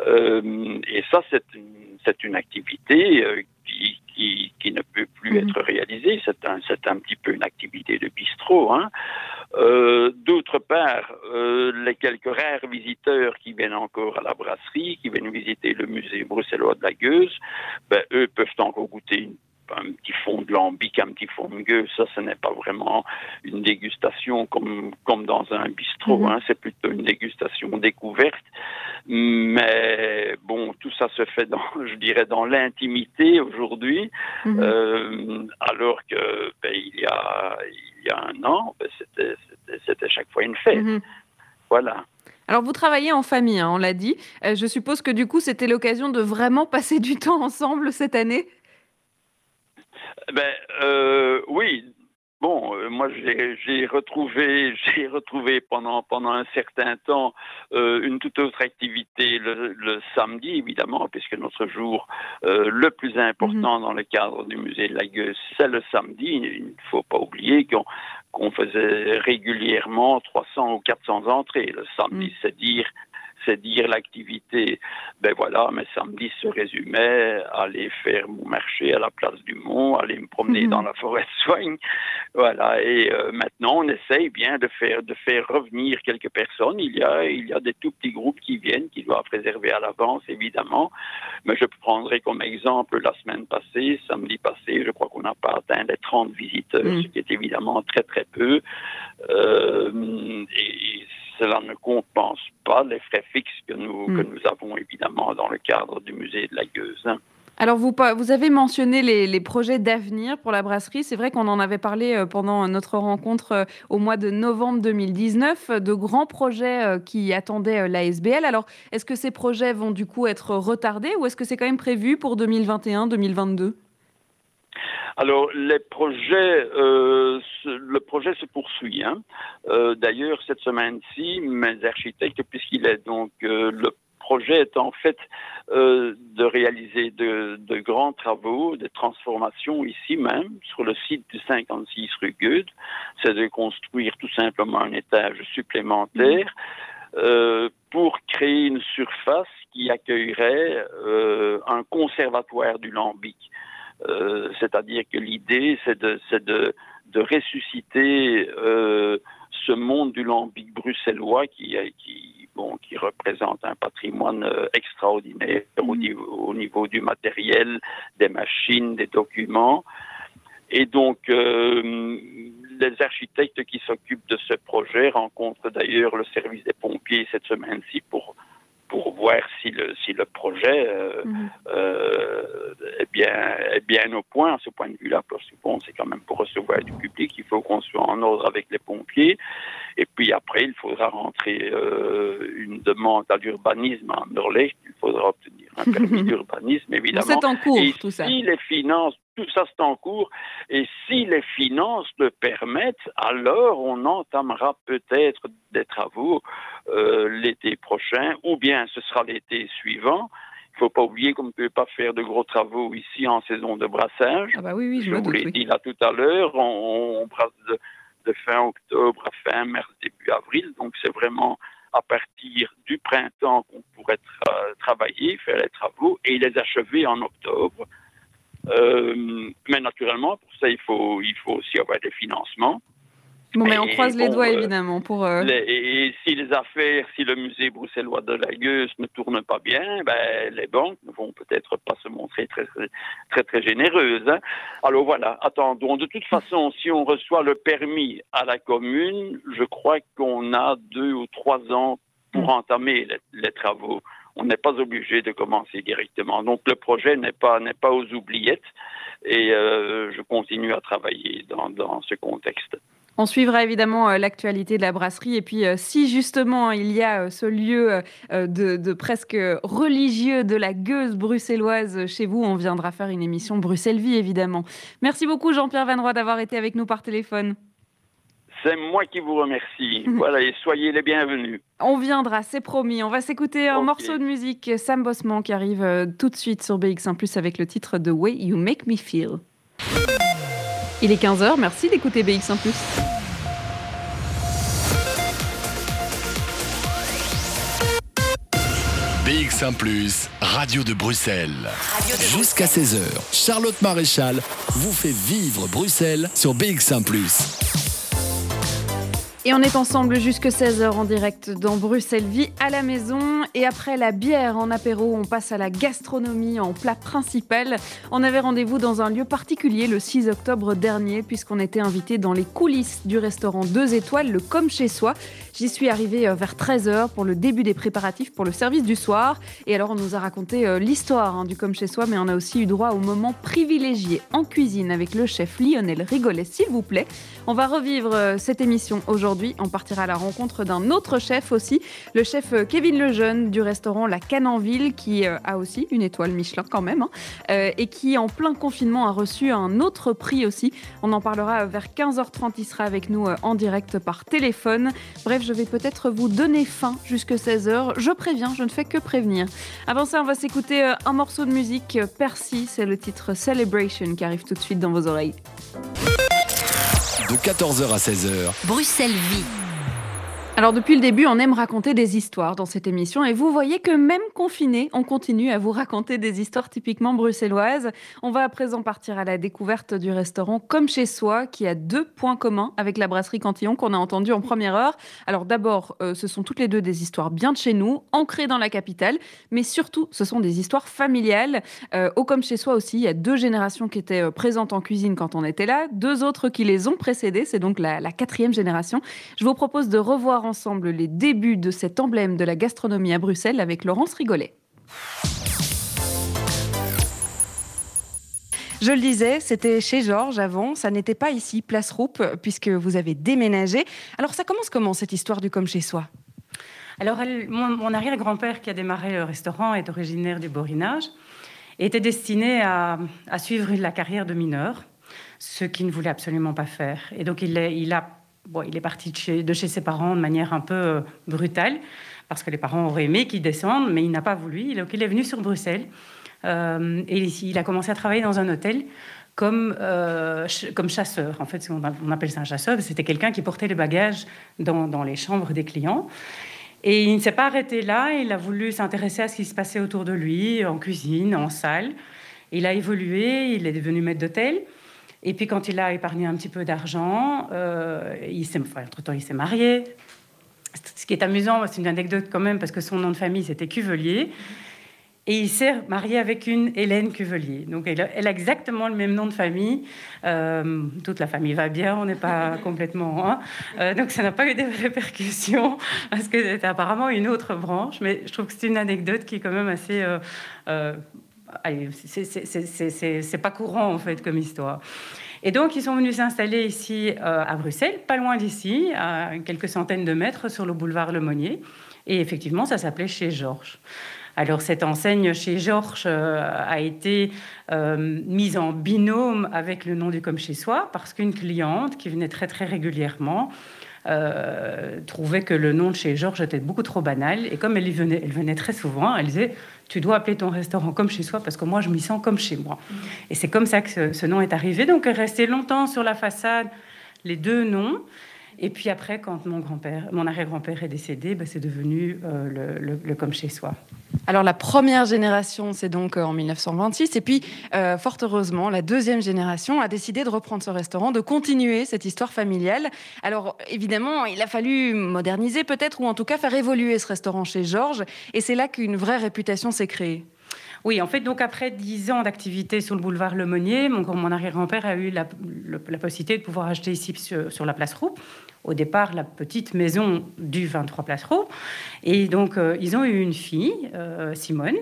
Euh, et ça, c'est une, c'est une activité euh, qui, qui, qui ne peut plus mmh. être réalisée. C'est un, c'est un petit peu une activité de bistrot, hein. Euh, d'autre part, euh, les quelques rares visiteurs qui viennent encore à la brasserie, qui viennent visiter le musée bruxellois de la Gueuse, ben, eux peuvent encore goûter une un petit fond de lambic, un petit fond de gueule, ça, ce n'est pas vraiment une dégustation comme, comme dans un bistrot, mmh. hein, c'est plutôt une dégustation découverte. Mais bon, tout ça se fait dans, je dirais, dans l'intimité aujourd'hui, mmh. euh, alors que, ben, il y a, il y a un an, ben, c'était, c'était, c'était chaque fois une fête. Mmh. Voilà. Alors, vous travaillez en famille, hein, on l'a dit. Euh, je suppose que, du coup, c'était l'occasion de vraiment passer du temps ensemble cette année ? Ben euh, oui, bon, euh, moi j'ai, j'ai retrouvé, j'ai retrouvé pendant pendant un certain temps euh, une toute autre activité le, le samedi évidemment, puisque notre jour euh, le plus important mmh. dans le cadre du musée de la Gueuse, c'est le samedi. Il ne faut pas oublier qu'on qu'on faisait régulièrement trois cents ou quatre cents entrées le samedi, mmh. c'est dire. C'est dire l'activité. Ben voilà, mes samedis se résumaient à aller faire mon marché à la place du Mont, aller me promener mmh. dans la forêt de Soigne. Voilà. Et euh, maintenant, on essaye bien de faire de faire revenir quelques personnes. Il y a il y a des tout petits groupes qui viennent, qui doivent réserver à l'avance évidemment. Mais je prendrai comme exemple la semaine passée, samedi passé, je crois qu'on n'a pas atteint les trente visiteurs, mmh. ce qui est évidemment très très peu. Euh, et, et cela ne compense pas les frais fixes que nous, mmh. que nous avons évidemment dans le cadre du musée de la Gueuse. Alors, vous, vous avez mentionné les, les projets d'avenir pour la brasserie. C'est vrai qu'on en avait parlé pendant notre rencontre au mois de novembre deux mille dix-neuf, de grands projets qui attendaient l'A S B L. Alors, est-ce que ces projets vont du coup être retardés ou est-ce que c'est quand même prévu pour deux mille vingt et un deux mille vingt-deux ? Alors, les projets, euh, le projet se poursuit, hein. Euh, d'ailleurs, cette semaine-ci, mes architectes, puisqu'il est donc euh, le projet est en fait euh, de réaliser de, de grands travaux, des transformations ici même, sur le site du cinquante-six rue Gueude. C'est de construire tout simplement un étage supplémentaire euh, pour créer une surface qui accueillerait euh, un conservatoire du lambic. Euh, c'est-à-dire que l'idée, c'est de, c'est de, de ressusciter euh, ce monde du lambic bruxellois qui, qui, bon, qui représente un patrimoine extraordinaire mmh. au, niveau, au niveau du matériel, des machines, des documents. Et donc, euh, les architectes qui s'occupent de ce projet rencontrent d'ailleurs le service des pompiers cette semaine-ci pour... pour voir si le, si le projet euh, mmh. euh, est, bien, est bien au point, à ce point de vue-là, parce que bon, c'est quand même pour recevoir du public, il faut qu'on soit en ordre avec les pompiers, et puis après, il faudra rentrer euh, une demande à l'urbanisme à Anderlecht, il faudra obtenir un permis d'urbanisme, évidemment. C'est en cours, et tout ça. Si les finances, tout ça, c'est en cours, et si les finances le permettent, alors on entamera peut-être des travaux euh, l'été prochain, ou bien ce sera l'été suivant. Il ne faut pas oublier qu'on ne peut pas faire de gros travaux ici en saison de brassage. Ah bah oui, oui, je, je vous l'ai oui. dit là tout à l'heure, on, on brasse de, de fin octobre à fin mars, début avril, donc c'est vraiment à partir du printemps qu'on pourrait tra- travailler, faire les travaux et les achever en octobre. Euh, mais naturellement, pour ça, il faut, il faut aussi avoir des financements. Bon, mais on croise les bon, doigts, euh, évidemment, pour... Euh... Les, et si les affaires, si le musée bruxellois de la Gueuse ne tourne pas bien, ben, les banques ne vont peut-être pas se montrer très, très, très, très généreuses. Hein. Alors voilà, attendons. De toute façon, si on reçoit le permis à la commune, je crois qu'on a deux ou trois ans pour entamer les, les travaux. On n'est pas obligé de commencer directement. Donc, le projet n'est pas, n'est pas aux oubliettes. et euh, je continue à travailler dans, dans ce contexte. On suivra évidemment l'actualité de la brasserie. Et puis, si justement il y a ce lieu de, de presque religieux de la Gueuse bruxelloise chez vous, on viendra faire une émission Bruxelles-Vie, évidemment. Merci beaucoup, Jean-Pierre Van Roy, d'avoir été avec nous par téléphone. C'est moi qui vous remercie. Voilà, et soyez les bienvenus. On viendra, c'est promis. On va s'écouter un okay. morceau de musique. Sam Bosman qui arrive tout de suite sur B X un Plus avec le titre The Way You Make Me Feel. Il est quinze heures, merci d'écouter B X un Plus. B X un Plus, Radio de Bruxelles. Radio de Jusqu'à seize heures, Charlotte Maréchal vous fait vivre Bruxelles sur B X un Plus. Et on est ensemble jusque seize heures en direct dans Bruxelles-Vie à la maison. Et après la bière en apéro, on passe à la gastronomie en plat principal. On avait rendez-vous dans un lieu particulier le six octobre dernier, puisqu'on était invité dans les coulisses du restaurant deux étoiles, le Comme Chez Soi. J'y suis arrivée vers treize heures pour le début des préparatifs pour le service du soir. Et alors on nous a raconté l'histoire hein, du Comme Chez Soi, mais on a aussi eu droit au moment privilégié en cuisine avec le chef Lionel Rigolet, s'il vous plaît. On va revivre cette émission aujourd'hui. Aujourd'hui, on partira à la rencontre d'un autre chef aussi, le chef Kevin Lejeune du restaurant La Canne-en-Ville, qui a aussi une étoile Michelin quand même, hein, et qui en plein confinement a reçu un autre prix aussi. On en parlera vers quinze heures trente, il sera avec nous en direct par téléphone. Bref, je vais peut-être vous donner faim jusque seize heures. Je préviens, je ne fais que prévenir. Avant ça, on va s'écouter un morceau de musique. Percy, c'est le titre Celebration qui arrive tout de suite dans vos oreilles. De quatorze heures à seize heures. Bruxelles Vit. Alors depuis le début, on aime raconter des histoires dans cette émission et vous voyez que même confinés, on continue à vous raconter des histoires typiquement bruxelloises. On va à présent partir à la découverte du restaurant Comme Chez Soi qui a deux points communs avec la brasserie Cantillon qu'on a entendu en première heure. Alors d'abord, euh, ce sont toutes les deux des histoires bien de chez nous, ancrées dans la capitale, mais surtout, ce sont des histoires familiales. Euh, au Comme Chez Soi aussi, il y a deux générations qui étaient présentes en cuisine quand on était là, deux autres qui les ont précédées, c'est donc la, la quatrième génération. Je vous propose de revoir ensemble les débuts de cet emblème de la gastronomie à Bruxelles avec Laurence Rigolet. Je le disais, c'était chez Georges avant, ça n'était pas ici, Place Roux, puisque vous avez déménagé. Alors ça commence comment cette histoire du Comme Chez Soi ? Alors elle, mon, mon arrière-grand-père qui a démarré le restaurant est originaire du Borinage et était destiné à, à suivre la carrière de mineur, ce qu'il ne voulait absolument pas faire. Et donc il, il a Bon, il est parti de chez, de chez ses parents de manière un peu euh, brutale, parce que les parents auraient aimé qu'il descende, mais il n'a pas voulu. Donc il est venu sur Bruxelles euh, et il, il a commencé à travailler dans un hôtel comme, euh, ch- comme chasseur. En fait, on, on appelle ça un chasseur. C'était quelqu'un qui portait les bagages dans, dans les chambres des clients. Et il ne s'est pas arrêté là. Il a voulu s'intéresser à ce qui se passait autour de lui, en cuisine, en salle. Il a évolué, il est devenu maître d'hôtel. Et puis, quand il a épargné un petit peu d'argent, euh, il s'est, enfin, entre-temps, il s'est marié. Ce qui est amusant, c'est une anecdote quand même, parce que son nom de famille, c'était Cuvelier. Et il s'est marié avec une Hélène Cuvelier. Donc, elle a, elle a exactement le même nom de famille. Euh, toute la famille va bien, on n'est pas complètement... Hein. Euh, donc, ça n'a pas eu des répercussions, parce que c'était apparemment une autre branche. Mais je trouve que c'est une anecdote qui est quand même assez... Euh, euh, Allez, c'est, c'est, c'est, c'est, c'est pas courant, en fait, comme histoire. Et donc, ils sont venus s'installer ici, euh, à Bruxelles, pas loin d'ici, à quelques centaines de mètres, sur le boulevard Le Monnier. Et effectivement, ça s'appelait Chez Georges. Alors, cette enseigne Chez Georges euh, a été euh, mise en binôme avec le nom du Comme Chez Soi, parce qu'une cliente qui venait très, très régulièrement... Euh, trouvait que le nom de Chez Georges était beaucoup trop banal. Et comme elle, y venait, elle venait très souvent, elle disait « Tu dois appeler ton restaurant Comme Chez Soi parce que moi, je m'y sens comme chez moi. » Et c'est comme ça que ce, ce nom est arrivé. Donc, elle restait longtemps sur la façade, les deux noms. Et puis après, quand mon grand-père, mon arrière-grand-père est décédé, ben c'est devenu euh, le, le, le Comme Chez Soi. Alors la première génération, c'est donc en dix-neuf cent vingt-six. Et puis, euh, fort heureusement, la deuxième génération a décidé de reprendre ce restaurant, de continuer cette histoire familiale. Alors évidemment, il a fallu moderniser peut-être, ou en tout cas faire évoluer ce restaurant Chez Georges. Et c'est là qu'une vraie réputation s'est créée. Oui, en fait, donc après dix ans d'activité sur le boulevard Le Monnier, mon, mon arrière-grand-père a eu la, la, la possibilité de pouvoir acheter ici sur, sur la place Roux. Au départ, la petite maison du vingt-trois place Roux. Et donc, euh, ils ont eu une fille, euh, Simone,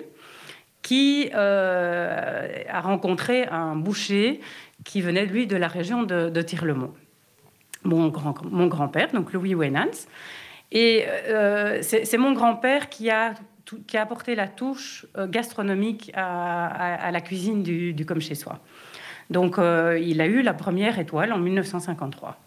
qui euh, a rencontré un boucher qui venait, lui, de la région de, de Tirlemont. Mon, grand, mon grand-père, donc Louis Wenans. Et euh, c'est, c'est mon grand-père qui a, tout, qui a apporté la touche gastronomique à, à, à la cuisine du, du Comme Chez Soi. Donc, euh, il a eu la première étoile en dix-neuf cent cinquante-trois.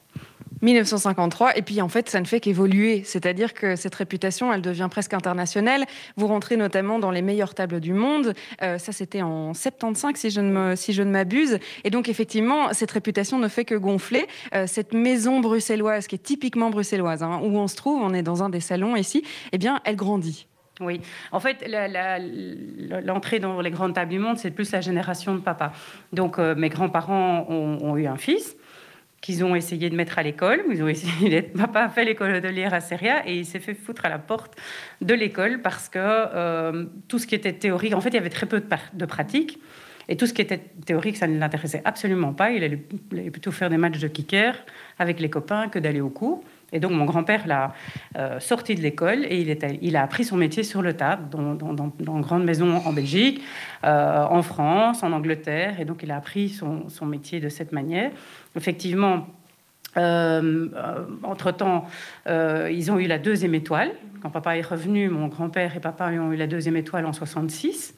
dix-neuf cent cinquante-trois, et puis en fait, ça ne fait qu'évoluer. C'est-à-dire que cette réputation, elle devient presque internationale. Vous rentrez notamment dans les meilleures tables du monde. Euh, ça, c'était en soixante-quinze, si je ne me, si je ne m'abuse. Et donc, effectivement, cette réputation ne fait que gonfler. Euh, cette maison bruxelloise, qui est typiquement bruxelloise, hein, où on se trouve, on est dans un des salons ici, eh bien, elle grandit. Oui. En fait, la, la, l'entrée dans les grandes tables du monde, c'est plus la génération de papa. Donc, euh, mes grands-parents ont, ont eu un fils qu'ils ont essayé de mettre à l'école. Ils ont essayé d'être... Papa a fait l'école hôtelière à Seria et il s'est fait foutre à la porte de l'école parce que euh, tout ce qui était théorique... En fait, il y avait très peu de, par- de pratique et tout ce qui était théorique, ça ne l'intéressait absolument pas. Il allait, il allait plutôt faire des matchs de kicker avec les copains que d'aller au cours. Et donc, mon grand-père l'a euh, sorti de l'école et il, était, il a appris son métier sur le table, dans, dans, dans, dans grandes maisons en Belgique, euh, en France, en Angleterre. Et donc, il a appris son, son métier de cette manière. Effectivement, euh, euh, entre-temps, euh, ils ont eu la deuxième étoile. Quand papa est revenu, mon grand-père et papa ont eu la deuxième étoile en soixante-six.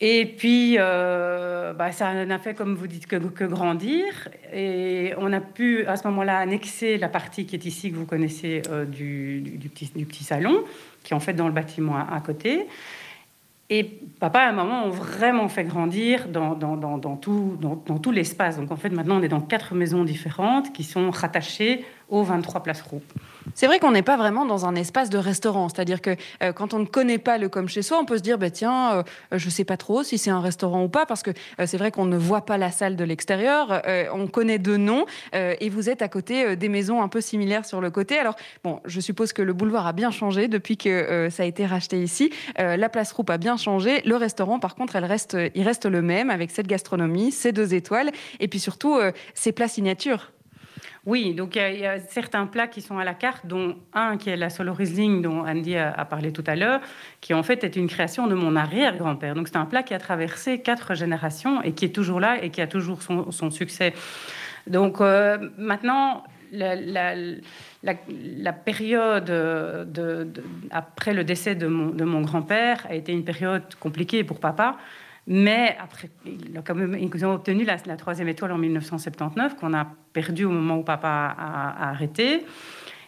Et puis, euh, bah, ça n'a fait, comme vous dites, que, que grandir. Et on a pu, à ce moment-là, annexer la partie qui est ici, que vous connaissez, euh, du, du, du, petit, du petit salon, qui est en fait dans le bâtiment à, à côté. Et papa et maman ont vraiment fait grandir dans, dans, dans, dans, tout, dans, dans tout l'espace. Donc, en fait, maintenant, on est dans quatre maisons différentes qui sont rattachées au vingt-trois Place Roux. C'est vrai qu'on n'est pas vraiment dans un espace de restaurant. C'est-à-dire que euh, quand on ne connaît pas le Comme Chez Soi, on peut se dire bah, « Tiens, euh, je ne sais pas trop si c'est un restaurant ou pas », parce que euh, c'est vrai qu'on ne voit pas la salle de l'extérieur, euh, on connaît deux noms, euh, et vous êtes à côté euh, des maisons un peu similaires sur le côté. Alors, bon, je suppose que le boulevard a bien changé depuis que euh, ça a été racheté ici. Euh, la place Roux a bien changé. Le restaurant, par contre, elle reste, il reste le même, avec cette gastronomie, ces deux étoiles, et puis surtout, euh, ces plats signatures. Oui, donc il y, y a certains plats qui sont à la carte, dont un qui est la solo Riesling dont Andy a, a parlé tout à l'heure, qui en fait est une création de mon arrière-grand-père. Donc c'est un plat qui a traversé quatre générations et qui est toujours là et qui a toujours son, son succès. Donc euh, maintenant, la, la, la, la période de, de, de, après le décès de mon, de mon grand-père a été une période compliquée pour papa. Mais après, ils ont obtenu la, la troisième étoile en dix-neuf cent soixante-dix-neuf, qu'on a perdue au moment où papa a, a arrêté.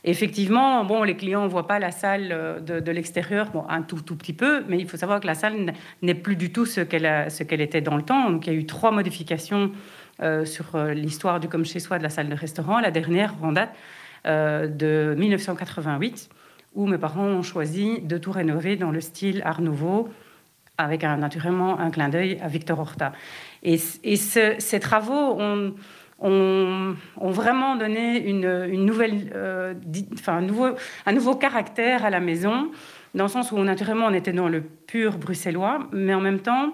Et effectivement, bon, les clients ne voient pas la salle de, de l'extérieur, bon, un tout, tout petit peu, mais il faut savoir que la salle n'est plus du tout ce qu'elle, a, ce qu'elle était dans le temps. Donc, il y a eu trois modifications euh, sur l'histoire du Comme Chez Soi de la salle de restaurant. La dernière en date euh, de dix-neuf cent quatre-vingt-huit, où mes parents ont choisi de tout rénover dans le style Art Nouveau, avec un, naturellement un clin d'œil à Victor Horta. Et, et ce, ces travaux ont, ont, ont vraiment donné une, une nouvelle, euh, di, enfin, un, nouveau, un nouveau caractère à la maison, dans le sens où naturellement on était dans le pur bruxellois, mais en même temps,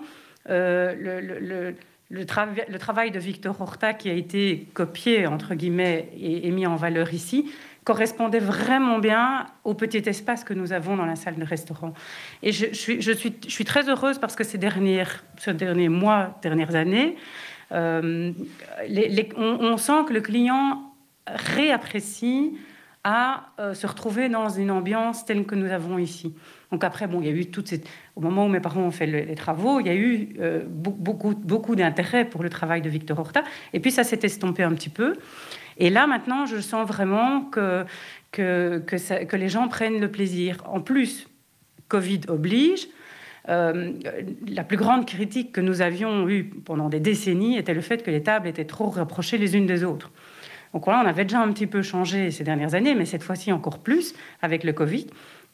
euh, le, le, le, le, travi, le travail de Victor Horta, qui a été copié, entre guillemets, et, et mis en valeur ici, correspondait vraiment bien au petit espace que nous avons dans la salle de restaurant. Et je, je, suis, je, suis, je suis très heureuse parce que ces dernières, ces derniers mois, dernières années, euh, les, les, on, on sent que le client réapprécie à euh, se retrouver dans une ambiance telle que nous avons ici. Donc après, bon, il y a eu toutes ces... Au moment où mes parents ont fait le, les travaux, il y a eu euh, beaucoup, beaucoup d'intérêt pour le travail de Victor Horta. Et puis ça s'est estompé un petit peu. Et là, maintenant, je sens vraiment que, que, que, ça, que les gens prennent le plaisir. En plus, Covid oblige. Euh, la plus grande critique que nous avions eue pendant des décennies était le fait que les tables étaient trop rapprochées les unes des autres. Donc là, on avait déjà un petit peu changé ces dernières années, mais cette fois-ci encore plus avec le Covid.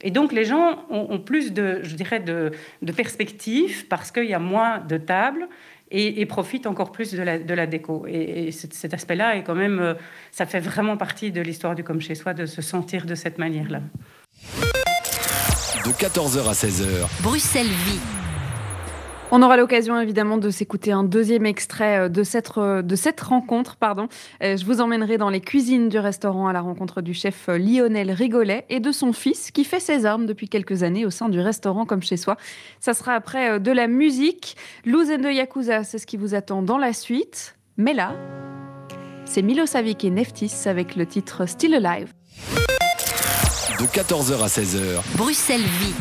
Et donc, les gens ont, ont plus de, je dirais, de, de perspectives parce qu'il y a moins de tables. Et, et profite encore plus de la, de la déco. Et, et cet, cet aspect-là est quand même, ça fait vraiment partie de l'histoire du Comme Chez Soi, de se sentir de cette manière-là. De quatorze heures à seize heures, Bruxelles Vie. On aura l'occasion évidemment de s'écouter un deuxième extrait de cette, de cette rencontre. Pardon. Je vous emmènerai dans les cuisines du restaurant à la rencontre du chef Lionel Rigolet et de son fils qui fait ses armes depuis quelques années au sein du restaurant Comme Chez Soi. Ça sera après de la musique. Lous and the Yakuza, c'est ce qui vous attend dans la suite. Mais là, c'est Milo Savic et Neftis avec le titre Still Alive. De quatorze heures à seize heures, Bruxelles Vit.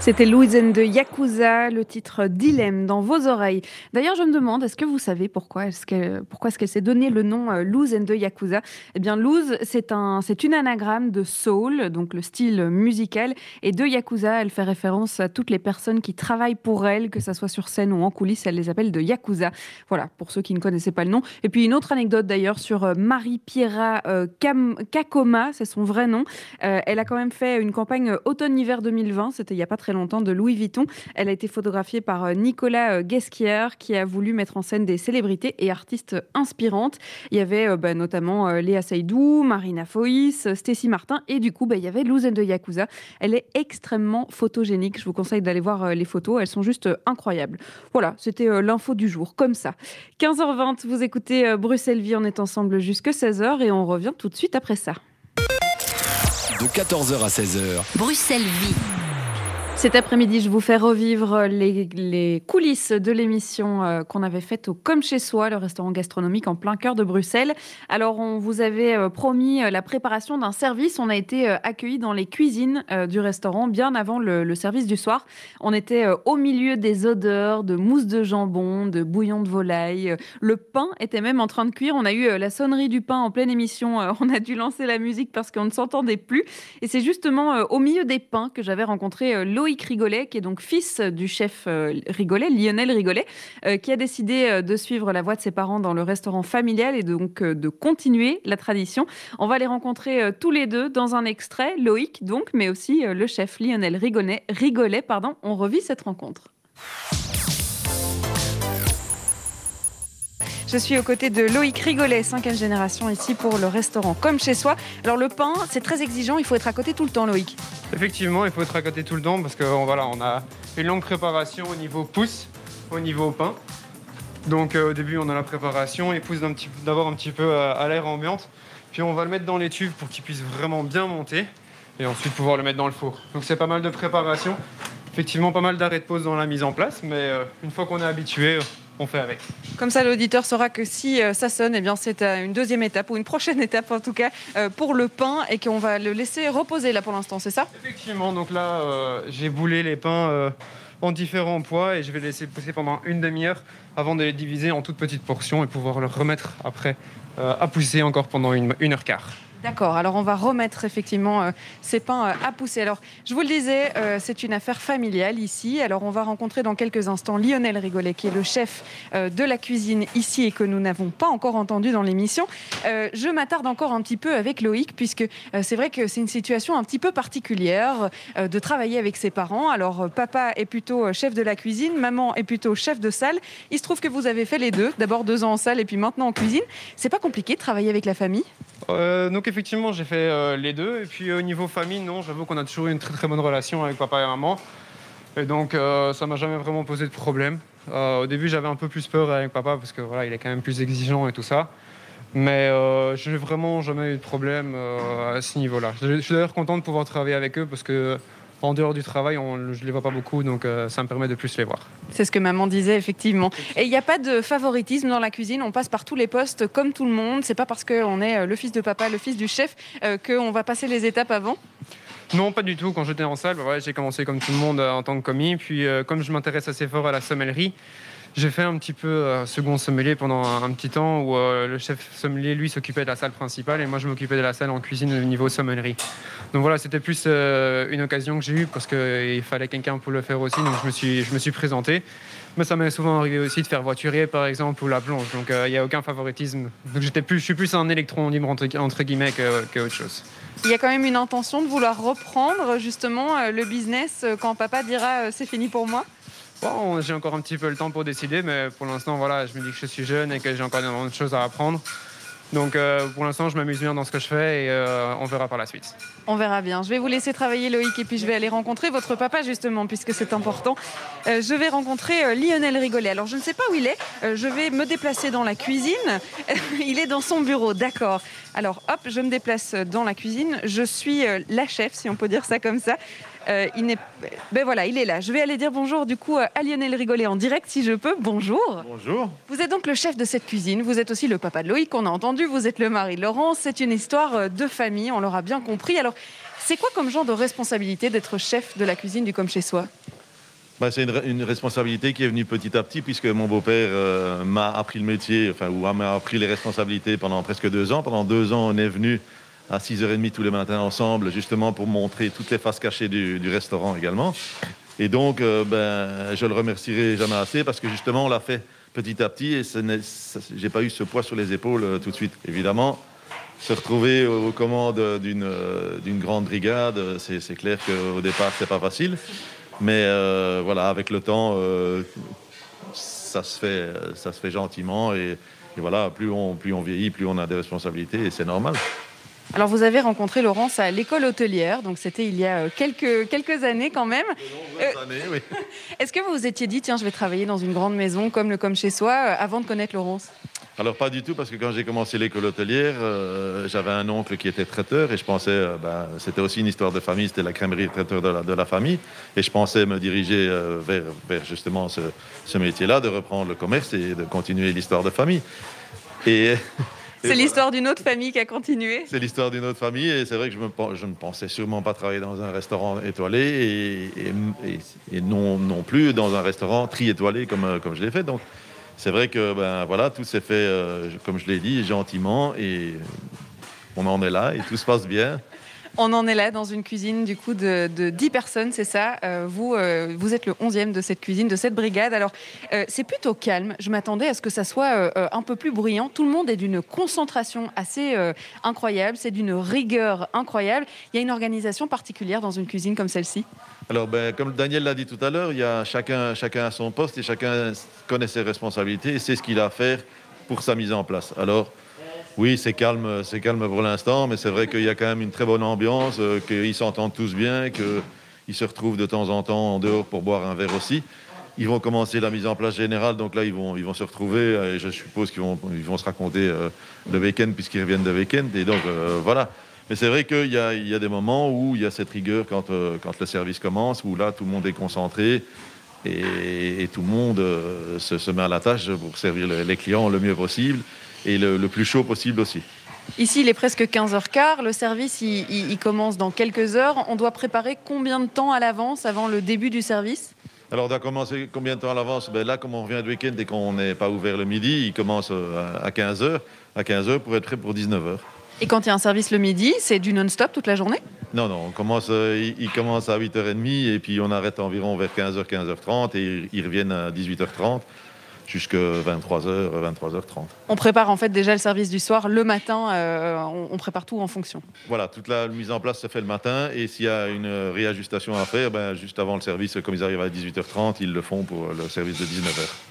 C'était Lous and the Yakuza, le titre Dilemme dans vos oreilles. D'ailleurs, je me demande, est-ce que vous savez pourquoi est-ce qu'elle, pourquoi est-ce qu'elle s'est donné le nom euh, Lous and the Yakuza ? Eh bien, Lous, c'est un, c'est une anagramme de soul, donc le style musical, et de Yakuza, elle fait référence à toutes les personnes qui travaillent pour elle, que ça soit sur scène ou en coulisses, elle les appelle de Yakuza. Voilà, pour ceux qui ne connaissaient pas le nom. Et puis une autre anecdote d'ailleurs sur euh, Marie Piera euh, Cam- Kakoma, c'est son vrai nom. Euh, elle a quand même fait une campagne euh, automne-hiver deux mille vingt, c'était il y a pas très longtemps, de Louis Vuitton. Elle a été photographiée par Nicolas Guesquière qui a voulu mettre en scène des célébrités et artistes inspirantes. Il y avait bah, notamment Léa Seydoux, Marina Foïs, Stacy Martin et du coup, bah, il y avait Lous and the Yakuza. Elle est extrêmement photogénique. Je vous conseille d'aller voir les photos. Elles sont juste incroyables. Voilà, c'était l'info du jour, comme ça. quinze heures vingt, vous écoutez Bruxelles-Vie. On est ensemble jusqu'à seize heures et on revient tout de suite après ça. De quatorze heures à seize heures, Bruxelles-Vie. Cet après-midi, je vous fais revivre les, les coulisses de l'émission euh, qu'on avait faite au Comme Chez Soi, le restaurant gastronomique en plein cœur de Bruxelles. Alors, on vous avait euh, promis euh, la préparation d'un service. On a été euh, accueillis dans les cuisines euh, du restaurant bien avant le, le service du soir. On était euh, au milieu des odeurs de mousse de jambon, de bouillon de volaille. Le pain était même en train de cuire. On a eu euh, la sonnerie du pain en pleine émission. Euh, on a dû lancer la musique parce qu'on ne s'entendait plus. Et c'est justement euh, au milieu des pains que j'avais rencontré euh, Loïc Loïc Rigolet, qui est donc fils du chef Rigolet, Lionel Rigolet, euh, qui a décidé de suivre la voie de ses parents dans le restaurant familial et donc euh, de continuer la tradition. On va les rencontrer euh, tous les deux dans un extrait, Loïc donc, mais aussi euh, le chef Lionel Rigolet. Rigolet, pardon. On revit cette rencontre. Je suis aux côtés de Loïc Rigolet, cinquième génération ici pour le restaurant Comme Chez Soi. Alors le pain, c'est très exigeant, il faut être à côté tout le temps, Loïc. Effectivement, il faut être à côté tout le temps parce qu'on voilà, on a une longue préparation au niveau pousse, au niveau pain. Donc euh, au début, on a la préparation, il pousse d'un petit, d'abord un petit peu à, à l'air ambiante. Puis on va le mettre dans les tubes pour qu'il puisse vraiment bien monter et ensuite pouvoir le mettre dans le four. Donc c'est pas mal de préparation, effectivement pas mal d'arrêts de pause dans la mise en place, mais euh, une fois qu'on est habitué... Euh, on fait avec. Comme ça, l'auditeur saura que si euh, ça sonne, eh bien, c'est euh, une deuxième étape ou une prochaine étape, en tout cas, euh, pour le pain et qu'on va le laisser reposer là pour l'instant, c'est ça ? Effectivement, donc là, euh, j'ai boulé les pains euh, en différents poids et je vais les laisser pousser pendant une demi-heure avant de les diviser en toutes petites portions et pouvoir les remettre après euh, à pousser encore pendant une, une heure quart. D'accord, alors on va remettre effectivement euh, ces pains euh, à pousser. Alors, je vous le disais, euh, c'est une affaire familiale ici. Alors, on va rencontrer dans quelques instants Lionel Rigolet, qui est le chef euh, de la cuisine ici et que nous n'avons pas encore entendu dans l'émission. Euh, je m'attarde encore un petit peu avec Loïc, puisque euh, c'est vrai que c'est une situation un petit peu particulière euh, de travailler avec ses parents. Alors, euh, papa est plutôt chef de la cuisine, maman est plutôt chef de salle. Il se trouve que vous avez fait les deux, d'abord deux ans en salle et puis maintenant en cuisine. C'est pas compliqué de travailler avec la famille ? euh, donc, effectivement, j'ai fait euh, les deux. Et puis, euh, au niveau famille, non, j'avoue qu'on a toujours eu une très, très bonne relation avec papa et maman. Et donc, euh, ça m'a jamais vraiment posé de problème. Euh, au début, j'avais un peu plus peur avec papa parce que voilà, il est quand même plus exigeant et tout ça. Mais euh, je n'ai vraiment jamais eu de problème euh, à ce niveau-là. Je, je suis d'ailleurs content de pouvoir travailler avec eux parce que en dehors du travail, on, je ne les vois pas beaucoup, donc euh, ça me permet de plus les voir. C'est ce que maman disait, effectivement. Et il n'y a pas de favoritisme dans la cuisine, on passe par tous les postes comme tout le monde. Ce n'est pas parce qu'on est le fils de papa, le fils du chef, euh, qu'on va passer les étapes avant ? Non, pas du tout. Quand j'étais en salle, bah ouais, j'ai commencé comme tout le monde euh, en tant que commis. Puis euh, comme je m'intéresse assez fort à la sommellerie, j'ai fait un petit peu euh, second sommelier pendant un, un petit temps où euh, le chef sommelier, lui, s'occupait de la salle principale et moi, je m'occupais de la salle en cuisine au niveau sommellerie. Donc voilà, c'était plus euh, une occasion que j'ai eue parce qu'il fallait quelqu'un pour le faire aussi, donc je me suis, je me suis présenté. Mais ça m'est souvent arrivé aussi de faire voiturier, par exemple, ou la plonge, donc il euh, n'y a aucun favoritisme. Donc j'étais plus, je suis plus un électron libre, entre, entre guillemets, que, que autre chose. Il y a quand même une intention de vouloir reprendre, justement, euh, le business euh, quand papa dira euh, « c'est fini pour moi ». Bon, j'ai encore un petit peu le temps pour décider, mais pour l'instant, voilà, je me dis que je suis jeune et que j'ai encore énormément de choses à apprendre. Donc euh, pour l'instant, je m'amuse bien dans ce que je fais et euh, on verra par la suite. On verra bien. Je vais vous laisser travailler, Loïc, et puis je vais aller rencontrer votre papa, justement, puisque c'est important. Euh, je vais rencontrer euh, Lionel Rigolet. Alors, je ne sais pas où il est. Euh, je vais me déplacer dans la cuisine. Il est dans son bureau, d'accord. Alors, hop, je me déplace dans la cuisine. Je suis euh, la chef, si on peut dire ça comme ça. Euh, il n'est... Ben voilà, il est là. Je vais aller dire bonjour du coup à Lionel Rigolet en direct si je peux. Bonjour. Bonjour. Vous êtes donc le chef de cette cuisine. Vous êtes aussi le papa de Loïc qu'on a entendu. Vous êtes le mari de Laurence. C'est une histoire de famille, on l'aura bien compris. Alors, c'est quoi comme genre de responsabilité d'être chef de la cuisine du Comme Chez Soi ? Bah, c'est une, une responsabilité qui est venue petit à petit puisque mon beau-père euh, m'a appris le métier, enfin, ou m'a appris les responsabilités pendant presque deux ans. Pendant deux ans, on est venu à six heures trente tous les matins ensemble, justement pour montrer toutes les faces cachées du, du restaurant également. Et donc, euh, ben, je le remercierai jamais assez parce que justement, on l'a fait petit à petit et ce n'est, ça, j'ai pas eu ce poids sur les épaules euh, tout de suite. Évidemment, se retrouver aux commandes d'une, euh, d'une grande brigade, c'est, c'est clair qu'au départ, c'est pas facile. Mais euh, voilà, avec le temps, euh, ça se fait, ça se fait gentiment et, et voilà, plus on, plus on vieillit, plus on a des responsabilités et c'est normal. Alors, vous avez rencontré Laurence à l'école hôtelière, donc c'était il y a quelques, quelques années quand même. De nombreuses euh, années, oui. Est-ce que vous vous étiez dit, tiens, je vais travailler dans une grande maison comme le Comme Chez Soi, avant de connaître Laurence ? Alors, pas du tout, parce que quand j'ai commencé l'école hôtelière, euh, j'avais un oncle qui était traiteur et je pensais, euh, ben, c'était aussi une histoire de famille, c'était la crèmerie traiteur de la, de la famille. Et je pensais me diriger euh, vers, vers justement ce, ce métier-là, de reprendre le commerce et de continuer l'histoire de famille. Et... Et c'est voilà. L'histoire d'une autre famille qui a continué. C'est l'histoire d'une autre famille et c'est vrai que je, me, je ne pensais sûrement pas travailler dans un restaurant étoilé et, et, et non, non plus dans un restaurant tri-étoilé comme, comme je l'ai fait. Donc c'est vrai que ben, voilà, tout s'est fait, euh, comme je l'ai dit, gentiment et on en est là et tout se passe bien. On en est là dans une cuisine du coup de, de dix personnes, c'est ça. Euh, vous, euh, vous êtes le onzième de cette cuisine, de cette brigade. Alors, euh, c'est plutôt calme. Je m'attendais à ce que ça soit euh, un peu plus bruyant. Tout le monde est d'une concentration assez euh, incroyable. C'est d'une rigueur incroyable. Il y a une organisation particulière dans une cuisine comme celle-ci ? Alors, ben, comme Daniel l'a dit tout à l'heure, il y a chacun, chacun à son poste et chacun connaît ses responsabilités et sait ce qu'il a à faire pour sa mise en place. Alors, oui, c'est calme, c'est calme pour l'instant, mais c'est vrai qu'il y a quand même une très bonne ambiance, euh, qu'ils s'entendent tous bien, qu'ils se retrouvent de temps en temps en dehors pour boire un verre aussi. Ils vont commencer la mise en place générale, donc là, ils vont, ils vont se retrouver, euh, et je suppose qu'ils vont, ils vont se raconter euh, le week-end, puisqu'ils reviennent de week-end, et donc euh, voilà. Mais c'est vrai qu'il y a, il y a des moments où il y a cette rigueur quand, euh, quand le service commence, où là, tout le monde est concentré, et, et tout le monde euh, se, se met à la tâche pour servir les clients le mieux possible, et le, le plus chaud possible aussi. Ici, il est presque quinze heures quinze, le service il, il, il commence dans quelques heures. On doit préparer combien de temps à l'avance avant le début du service ? Alors, on doit commencer combien de temps à l'avance ? Ben là, comme on revient du week-end et qu'on n'est pas ouvert le midi, il commence à quinze heures, à quinze heures pour être prêt pour dix-neuf heures. Et quand il y a un service le midi, c'est du non-stop toute la journée ? Non, non, on commence, il, il commence à huit heures trente et puis on arrête environ vers quinze heures, quinze heures trente et ils reviennent à dix-huit heures trente. Jusqu'à vingt-trois heures, vingt-trois heures trente. On prépare en fait déjà le service du soir. Le matin, euh, on, on prépare tout en fonction. Voilà, toute la mise en place se fait le matin. Et s'il y a une réajustation à faire, ben, juste avant le service, comme ils arrivent à dix-huit heures trente, ils le font pour le service de dix-neuf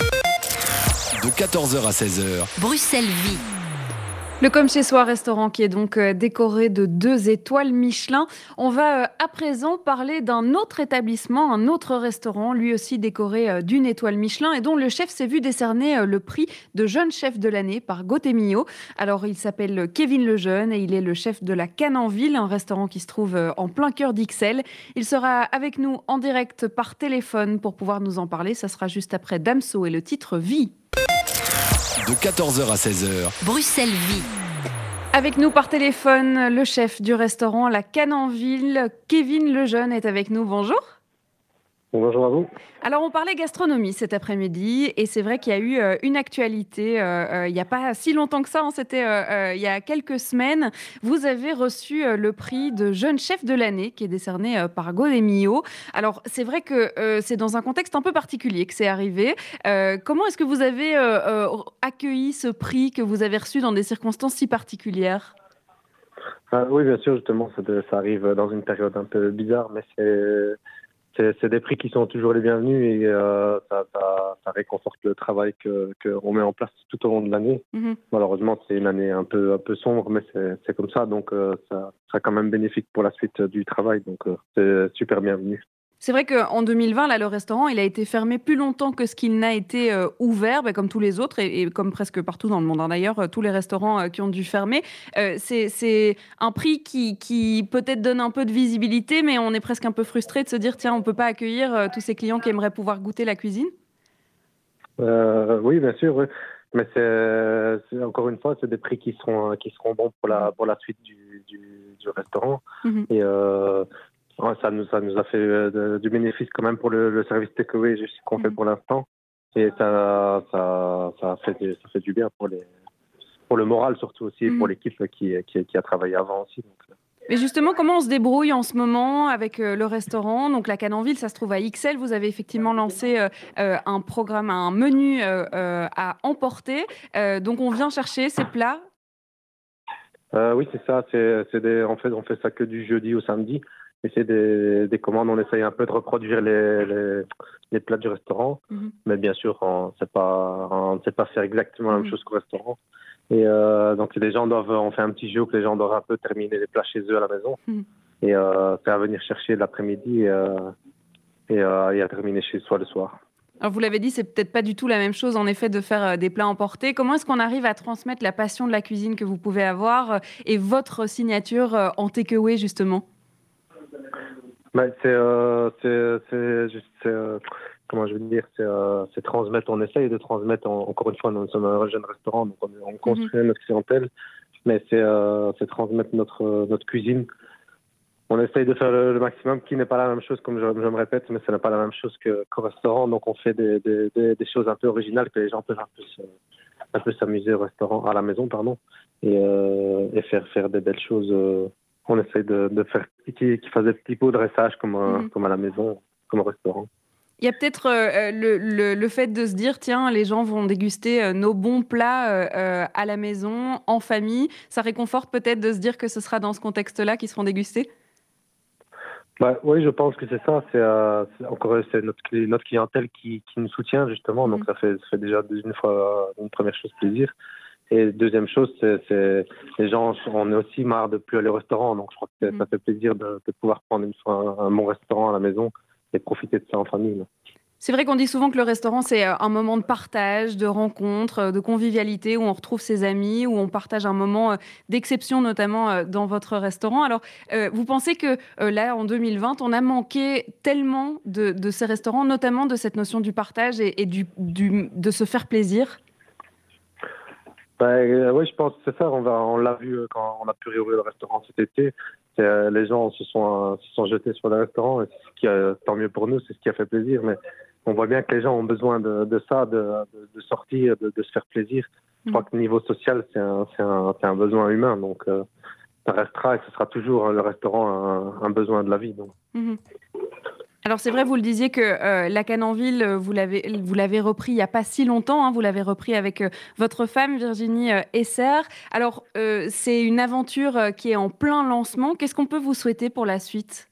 heures. De quatorze heures à seize heures, Bruxelles Vit. Le Comme Chez Soi, restaurant qui est donc décoré de deux étoiles Michelin. On va à présent parler d'un autre établissement, un autre restaurant, lui aussi décoré d'une étoile Michelin et dont le chef s'est vu décerner le prix de jeune chef de l'année par Gauthier Mio. Alors, il s'appelle Kevin Lejeune et il est le chef de La Canne-en-Ville, un restaurant qui se trouve en plein cœur d'Ixelles. Il sera avec nous en direct par téléphone pour pouvoir nous en parler. Ça sera juste après Damso et le titre « Vie ». De quatorze heures à seize heures, Bruxelles Vie. Avec nous par téléphone, le chef du restaurant La Canne-en-Ville, Kevin Lejeune, est avec nous. Bonjour. Bonjour à vous. Alors, on parlait gastronomie cet après-midi et c'est vrai qu'il y a eu euh, une actualité euh, euh, il n'y a pas si longtemps que ça, hein, c'était euh, euh, il y a quelques semaines. Vous avez reçu euh, le prix de jeune chef de l'année qui est décerné euh, par Gauthier Mio. Alors, c'est vrai que euh, c'est dans un contexte un peu particulier que c'est arrivé. Euh, comment est-ce que vous avez euh, euh, accueilli ce prix que vous avez reçu dans des circonstances si particulières ? euh, Oui, bien sûr, justement, ça, ça arrive dans une période un peu bizarre, mais c'est... c'est, c'est des prix qui sont toujours les bienvenus et euh, ça, ça, ça réconforte le travail que qu'on met en place tout au long de l'année. Mm-hmm. Malheureusement, c'est une année un peu un peu sombre, mais c'est, c'est comme ça, donc euh, ça sera quand même bénéfique pour la suite du travail, donc euh, c'est super bienvenu. C'est vrai qu'en deux mille vingt, là, le restaurant, il a été fermé plus longtemps que ce qu'il n'a été euh, ouvert, bah, comme tous les autres et, et comme presque partout dans le monde. Hein. D'ailleurs, euh, tous les restaurants euh, qui ont dû fermer, euh, c'est, c'est un prix qui, qui peut-être donne un peu de visibilité, mais on est presque un peu frustré de se dire, tiens, on ne peut pas accueillir euh, tous ces clients qui aimeraient pouvoir goûter la cuisine. euh, Oui, bien sûr. Oui. Mais c'est, c'est, encore une fois, c'est des prix qui seront, qui seront bons pour la, pour la suite du, du, du restaurant. Mmh. Et... Euh, Ça nous, ça nous a fait euh, du bénéfice quand même pour le, le service takeaway qu'on fait pour l'instant. Et ça, ça, ça, fait, du, ça fait du bien pour, les, pour le moral, surtout aussi, mmh. pour l'équipe qui, qui, qui a travaillé avant aussi. Donc. Mais justement, comment on se débrouille en ce moment avec euh, le restaurant ? Donc la Canne-en-Ville, ça se trouve à Ixelles. Vous avez effectivement lancé euh, euh, un programme, un menu euh, euh, à emporter. Euh, donc on vient chercher ces plats. Euh, oui, c'est ça. C'est, c'est des, en fait, on fait ça que du jeudi au samedi. Et c'est des, des commandes, on essaye un peu de reproduire les, les, les plats du restaurant. Mmh. Mais bien sûr, on ne sait pas faire exactement la même mmh. chose qu'au restaurant. Et euh, donc, les gens doivent, on fait un petit jeu que les gens doivent un peu terminer les plats chez eux à la maison. Mmh. Et euh, faire venir chercher l'après-midi euh, et, euh, et à terminer chez soi le soir. Alors, vous l'avez dit, c'est peut-être pas du tout la même chose, en effet, de faire des plats emportés. Comment est-ce qu'on arrive à transmettre la passion de la cuisine que vous pouvez avoir et votre signature en takeaway, justement ? Bah, c'est, euh, c'est, c'est, juste, c'est euh, comment je veux dire, c'est, euh, c'est transmettre. On essaye de transmettre. En, encore une fois, nous sommes un jeune restaurant, donc on, on construit mm-hmm. notre clientèle, mais c'est, euh, c'est transmettre notre notre cuisine. On essaye de faire le, le maximum, qui n'est pas la même chose, comme je, je me répète, mais ce n'est pas la même chose que, qu'au restaurant. Donc on fait des, des, des, des choses un peu originales que les gens peuvent un peu, un peu s'amuser au restaurant, à la maison, pardon, et, euh, et faire faire des belles choses. Euh, On essaye de, de faire qu'ils fassent des petits pots de dressage comme, mmh. comme à la maison, comme au restaurant. Il y a peut-être euh, le, le, le fait de se dire, tiens, les gens vont déguster euh, nos bons plats euh, à la maison, en famille. Ça réconforte peut-être de se dire que ce sera dans ce contexte-là qu'ils seront dégustés ? Bah, oui, je pense que c'est ça. C'est, euh, c'est encore c'est notre, notre clientèle qui, qui nous soutient, justement. Donc, mmh. ça, fait, ça fait déjà une, fois, une première chose plaisir. Et deuxième chose, c'est, c'est les gens, on est aussi marre de plus aller au restaurant. Donc, je crois que mmh. ça fait plaisir de, de pouvoir prendre une, un, un bon restaurant à la maison et profiter de ça en famille. C'est vrai qu'on dit souvent que le restaurant, c'est un moment de partage, de rencontre, de convivialité, où on retrouve ses amis, où on partage un moment d'exception, notamment dans votre restaurant. Alors, euh, vous pensez que euh, là, en deux mille vingt, on a manqué tellement de, de ces restaurants, notamment de cette notion du partage et, et du, du, de se faire plaisir ? Ben, oui, je pense que c'est ça. On, va, on l'a vu quand on a pu réouvrir le restaurant cet été. C'est, euh, les gens se sont, euh, se sont jetés sur le restaurant. Et c'est ce qui a, tant mieux pour nous, c'est ce qui a fait plaisir. Mais on voit bien que les gens ont besoin de, de ça, de, de, de sortir, de, de se faire plaisir. Je crois que niveau social, c'est un, c'est un, c'est un besoin humain. Donc, euh, ça restera et ce sera toujours, hein, le restaurant, un, un besoin de la vie. Donc. Mmh. Alors c'est vrai, vous le disiez que euh, la Canne-en-Ville, vous l'avez, vous l'avez repris il n'y a pas si longtemps, hein, vous l'avez repris avec euh, votre femme Virginie euh, Esser. Alors euh, c'est une aventure euh, qui est en plein lancement. Qu'est-ce qu'on peut vous souhaiter pour la suite ?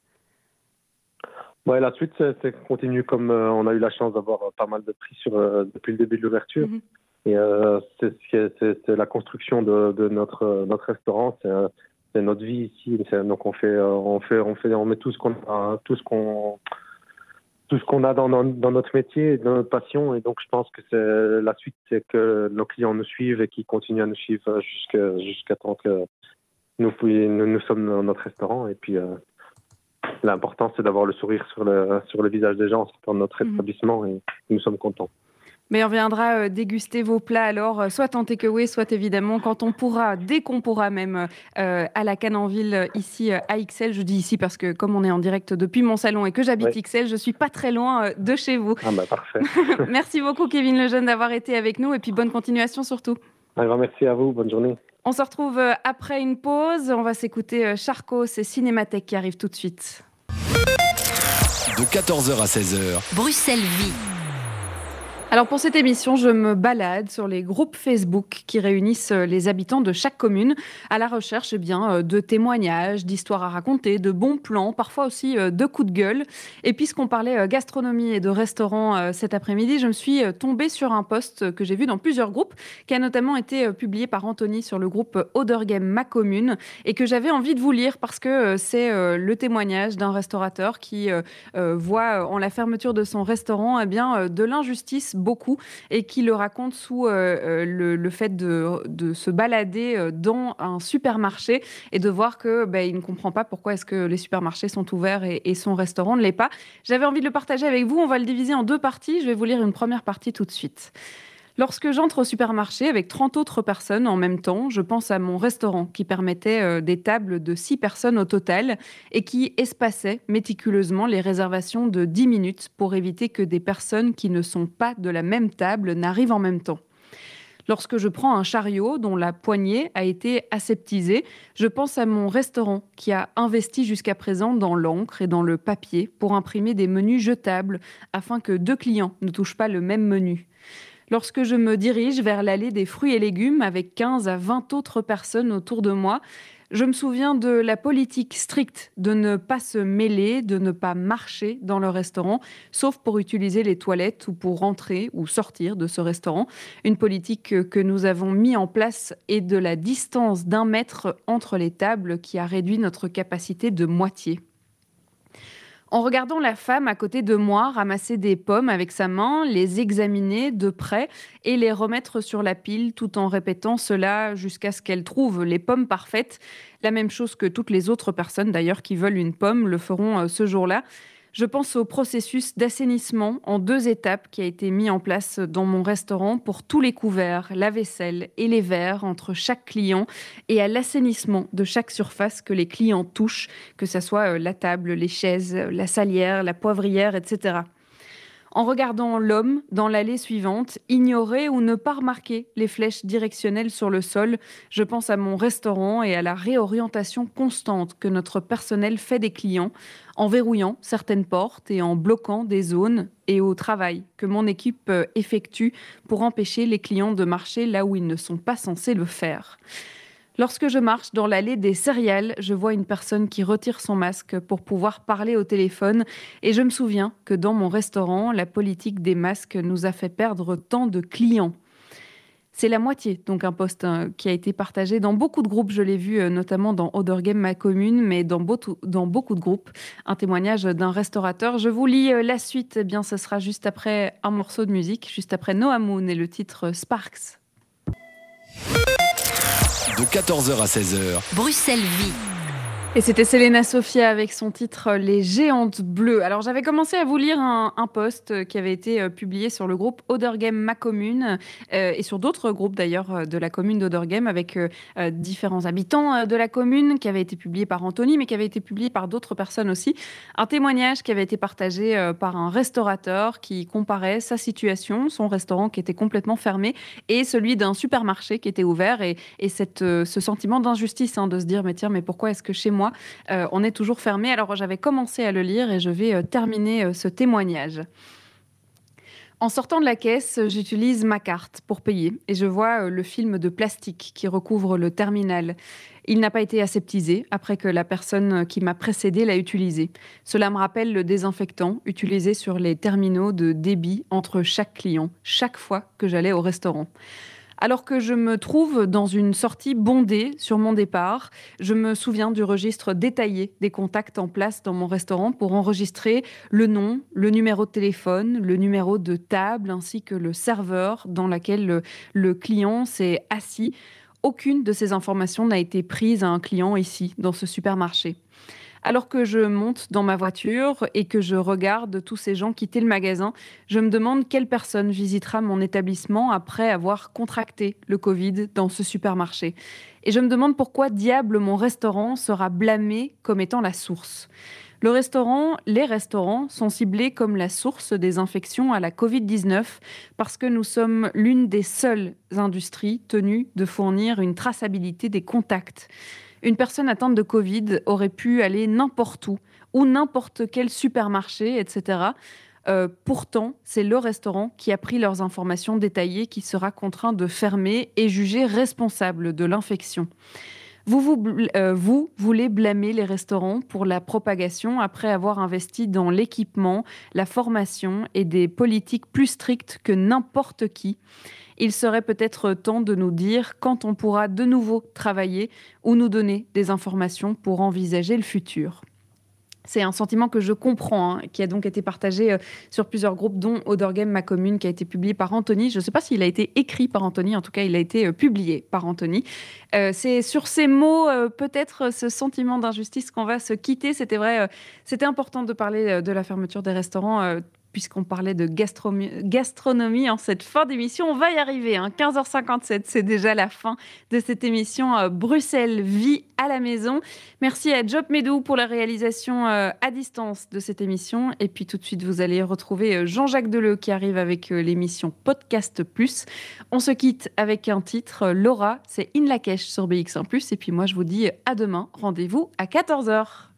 Ouais, la suite, c'est, c'est continue comme euh, on a eu la chance d'avoir euh, pas mal de prix sur, euh, depuis le début de l'ouverture. Mmh. Et euh, c'est, c'est, c'est, c'est la construction de, de notre, euh, notre restaurant. C'est, euh, c'est notre vie ici. C'est, donc on fait, euh, on fait, on fait, on met tout ce qu'on a, tout ce qu'on tout ce qu'on a dans, dans, dans notre métier, dans notre passion. Et donc, je pense que c'est, la suite, c'est que nos clients nous suivent et qu'ils continuent à nous suivre jusqu'à, jusqu'à temps que nous, nous, nous sommes dans notre restaurant. Et puis, euh, l'important, c'est d'avoir le sourire sur le, sur le visage des gens, dans notre établissement, et nous sommes contents. Mais on viendra euh, déguster vos plats alors, euh, soit en takeaway, soit évidemment quand on pourra, dès qu'on pourra même, euh, à la Canne-en-Ville, ici euh, à Ixelles. Je dis ici parce que comme on est en direct depuis mon salon et que j'habite oui. Ixelles, je ne suis pas très loin euh, de chez vous. Ah bah parfait. Merci beaucoup Kevin Lejeune d'avoir été avec nous et puis bonne continuation surtout. Un grand merci à vous, bonne journée. On se retrouve euh, après une pause, on va s'écouter euh, Charcot, c'est Cinémathèque qui arrive tout de suite. De quatorze heures à seize heures, Bruxelles Vie. Alors pour cette émission, je me balade sur les groupes Facebook qui réunissent les habitants de chaque commune à la recherche eh bien, de témoignages, d'histoires à raconter, de bons plans, parfois aussi de coups de gueule. Et puisqu'on parlait gastronomie et de restaurant cet après-midi, je me suis tombée sur un post que j'ai vu dans plusieurs groupes qui a notamment été publié par Anthony sur le groupe Auderghem Ma Commune et que j'avais envie de vous lire parce que c'est le témoignage d'un restaurateur qui voit en la fermeture de son restaurant eh bien, de l'injustice beaucoup et qui le raconte sous euh, le, le fait de, de se balader dans un supermarché et de voir que bah, il ne comprend pas pourquoi est-ce que les supermarchés sont ouverts et, et son restaurant ne l'est pas. J'avais envie de le partager avec vous, on va le diviser en deux parties, je vais vous lire une première partie tout de suite. Lorsque j'entre au supermarché avec trente autres personnes en même temps, je pense à mon restaurant qui permettait des tables de six personnes au total et qui espaçait méticuleusement les réservations de dix minutes pour éviter que des personnes qui ne sont pas de la même table n'arrivent en même temps. Lorsque je prends un chariot dont la poignée a été aseptisée, je pense à mon restaurant qui a investi jusqu'à présent dans l'encre et dans le papier pour imprimer des menus jetables afin que deux clients ne touchent pas le même menu. Lorsque je me dirige vers l'allée des fruits et légumes avec quinze à vingt autres personnes autour de moi, je me souviens de la politique stricte de ne pas se mêler, de ne pas marcher dans le restaurant, sauf pour utiliser les toilettes ou pour rentrer ou sortir de ce restaurant. Une politique que nous avons mis en place et de la distance d'un mètre entre les tables qui a réduit notre capacité de moitié. En regardant la femme à côté de moi ramasser des pommes avec sa main, les examiner de près et les remettre sur la pile tout en répétant cela jusqu'à ce qu'elle trouve les pommes parfaites. La même chose que toutes les autres personnes d'ailleurs qui veulent une pomme le feront ce jour-là. Je pense au processus d'assainissement en deux étapes qui a été mis en place dans mon restaurant pour tous les couverts, la vaisselle et les verres entre chaque client et à l'assainissement de chaque surface que les clients touchent, que ce soit la table, les chaises, la salière, la poivrière, et cetera. En regardant l'homme dans l'allée suivante, ignorer ou ne pas remarquer les flèches directionnelles sur le sol, je pense à mon restaurant et à la réorientation constante que notre personnel fait des clients, en verrouillant certaines portes et en bloquant des zones et au travail que mon équipe effectue pour empêcher les clients de marcher là où ils ne sont pas censés le faire. Lorsque je marche dans l'allée des céréales, je vois une personne qui retire son masque pour pouvoir parler au téléphone et je me souviens que dans mon restaurant, la politique des masques nous a fait perdre tant de clients. C'est la moitié, donc un post qui a été partagé dans beaucoup de groupes, je l'ai vu notamment dans Auderghem Ma Commune, mais dans, beau, dans beaucoup de groupes, un témoignage d'un restaurateur. Je vous lis la suite, eh bien, ce sera juste après un morceau de musique, juste après Noah Moon et le titre Sparks. De quatorze heures à seize heures. Bruxelles Vit. Et c'était Selena Sofia avec son titre « Les géantes bleues ». Alors j'avais commencé à vous lire un, un post qui avait été publié sur le groupe Auderghem Ma Commune euh, et sur d'autres groupes d'ailleurs de la commune d'Auderghem avec euh, différents habitants de la commune qui avait été publié par Anthony mais qui avait été publié par d'autres personnes aussi. Un témoignage qui avait été partagé euh, par un restaurateur qui comparait sa situation, son restaurant qui était complètement fermé et celui d'un supermarché qui était ouvert et, et cette, euh, ce sentiment d'injustice hein, de se dire mais tiens mais pourquoi est-ce que chez moi Moi, euh, on est toujours fermé. Alors j'avais commencé à le lire et je vais euh, terminer euh, ce témoignage. En sortant de la caisse, j'utilise ma carte pour payer et je vois euh, le film de plastique qui recouvre le terminal. Il n'a pas été aseptisé après que la personne qui m'a précédée l'a utilisé. Cela me rappelle le désinfectant utilisé sur les terminaux de débit entre chaque client, chaque fois que j'allais au restaurant. Alors que je me trouve dans une sortie bondée sur mon départ, je me souviens du registre détaillé des contacts en place dans mon restaurant pour enregistrer le nom, le numéro de téléphone, le numéro de table ainsi que le serveur dans lequel le, le client s'est assis. Aucune de ces informations n'a été prise à un client ici, dans ce supermarché. Alors que je monte dans ma voiture et que je regarde tous ces gens quitter le magasin, je me demande quelle personne visitera mon établissement après avoir contracté le Covid dans ce supermarché. Et je me demande pourquoi diable mon restaurant sera blâmé comme étant la source. Le restaurant, les restaurants sont ciblés comme la source des infections à la covid dix-neuf parce que nous sommes l'une des seules industries tenues de fournir une traçabilité des contacts. Une personne atteinte de Covid aurait pu aller n'importe où ou n'importe quel supermarché, et cetera. Euh, pourtant, c'est le restaurant qui a pris leurs informations détaillées qui sera contraint de fermer et jugé responsable de l'infection. Vous, vous, euh, vous voulez blâmer les restaurants pour la propagation après avoir investi dans l'équipement, la formation et des politiques plus strictes que n'importe qui. Il serait peut-être temps de nous dire quand on pourra de nouveau travailler ou nous donner des informations pour envisager le futur. C'est un sentiment que je comprends, hein, qui a donc été partagé euh, sur plusieurs groupes, dont Auderghem, ma commune, qui a été publié par Anthony. Je ne sais pas s'il a été écrit par Anthony, en tout cas, il a été euh, publié par Anthony. Euh, c'est sur ces mots, euh, peut-être, euh, ce sentiment d'injustice qu'on va se quitter. C'était vrai, euh, c'était important de parler euh, de la fermeture des restaurants, euh, puisqu'on parlait de gastronomie, gastronomie en cette fin d'émission. On va y arriver, hein. quinze heures cinquante-sept, c'est déjà la fin de cette émission euh, Bruxelles Vie à la maison. Merci à Job Medou pour la réalisation euh, à distance de cette émission. Et puis tout de suite, vous allez retrouver Jean-Jacques Deleu qui arrive avec euh, l'émission Podcast Plus. On se quitte avec un titre, euh, Laura, c'est In Lakesh sur B X un Plus. Et puis moi, je vous dis à demain. Rendez-vous à quatorze heures.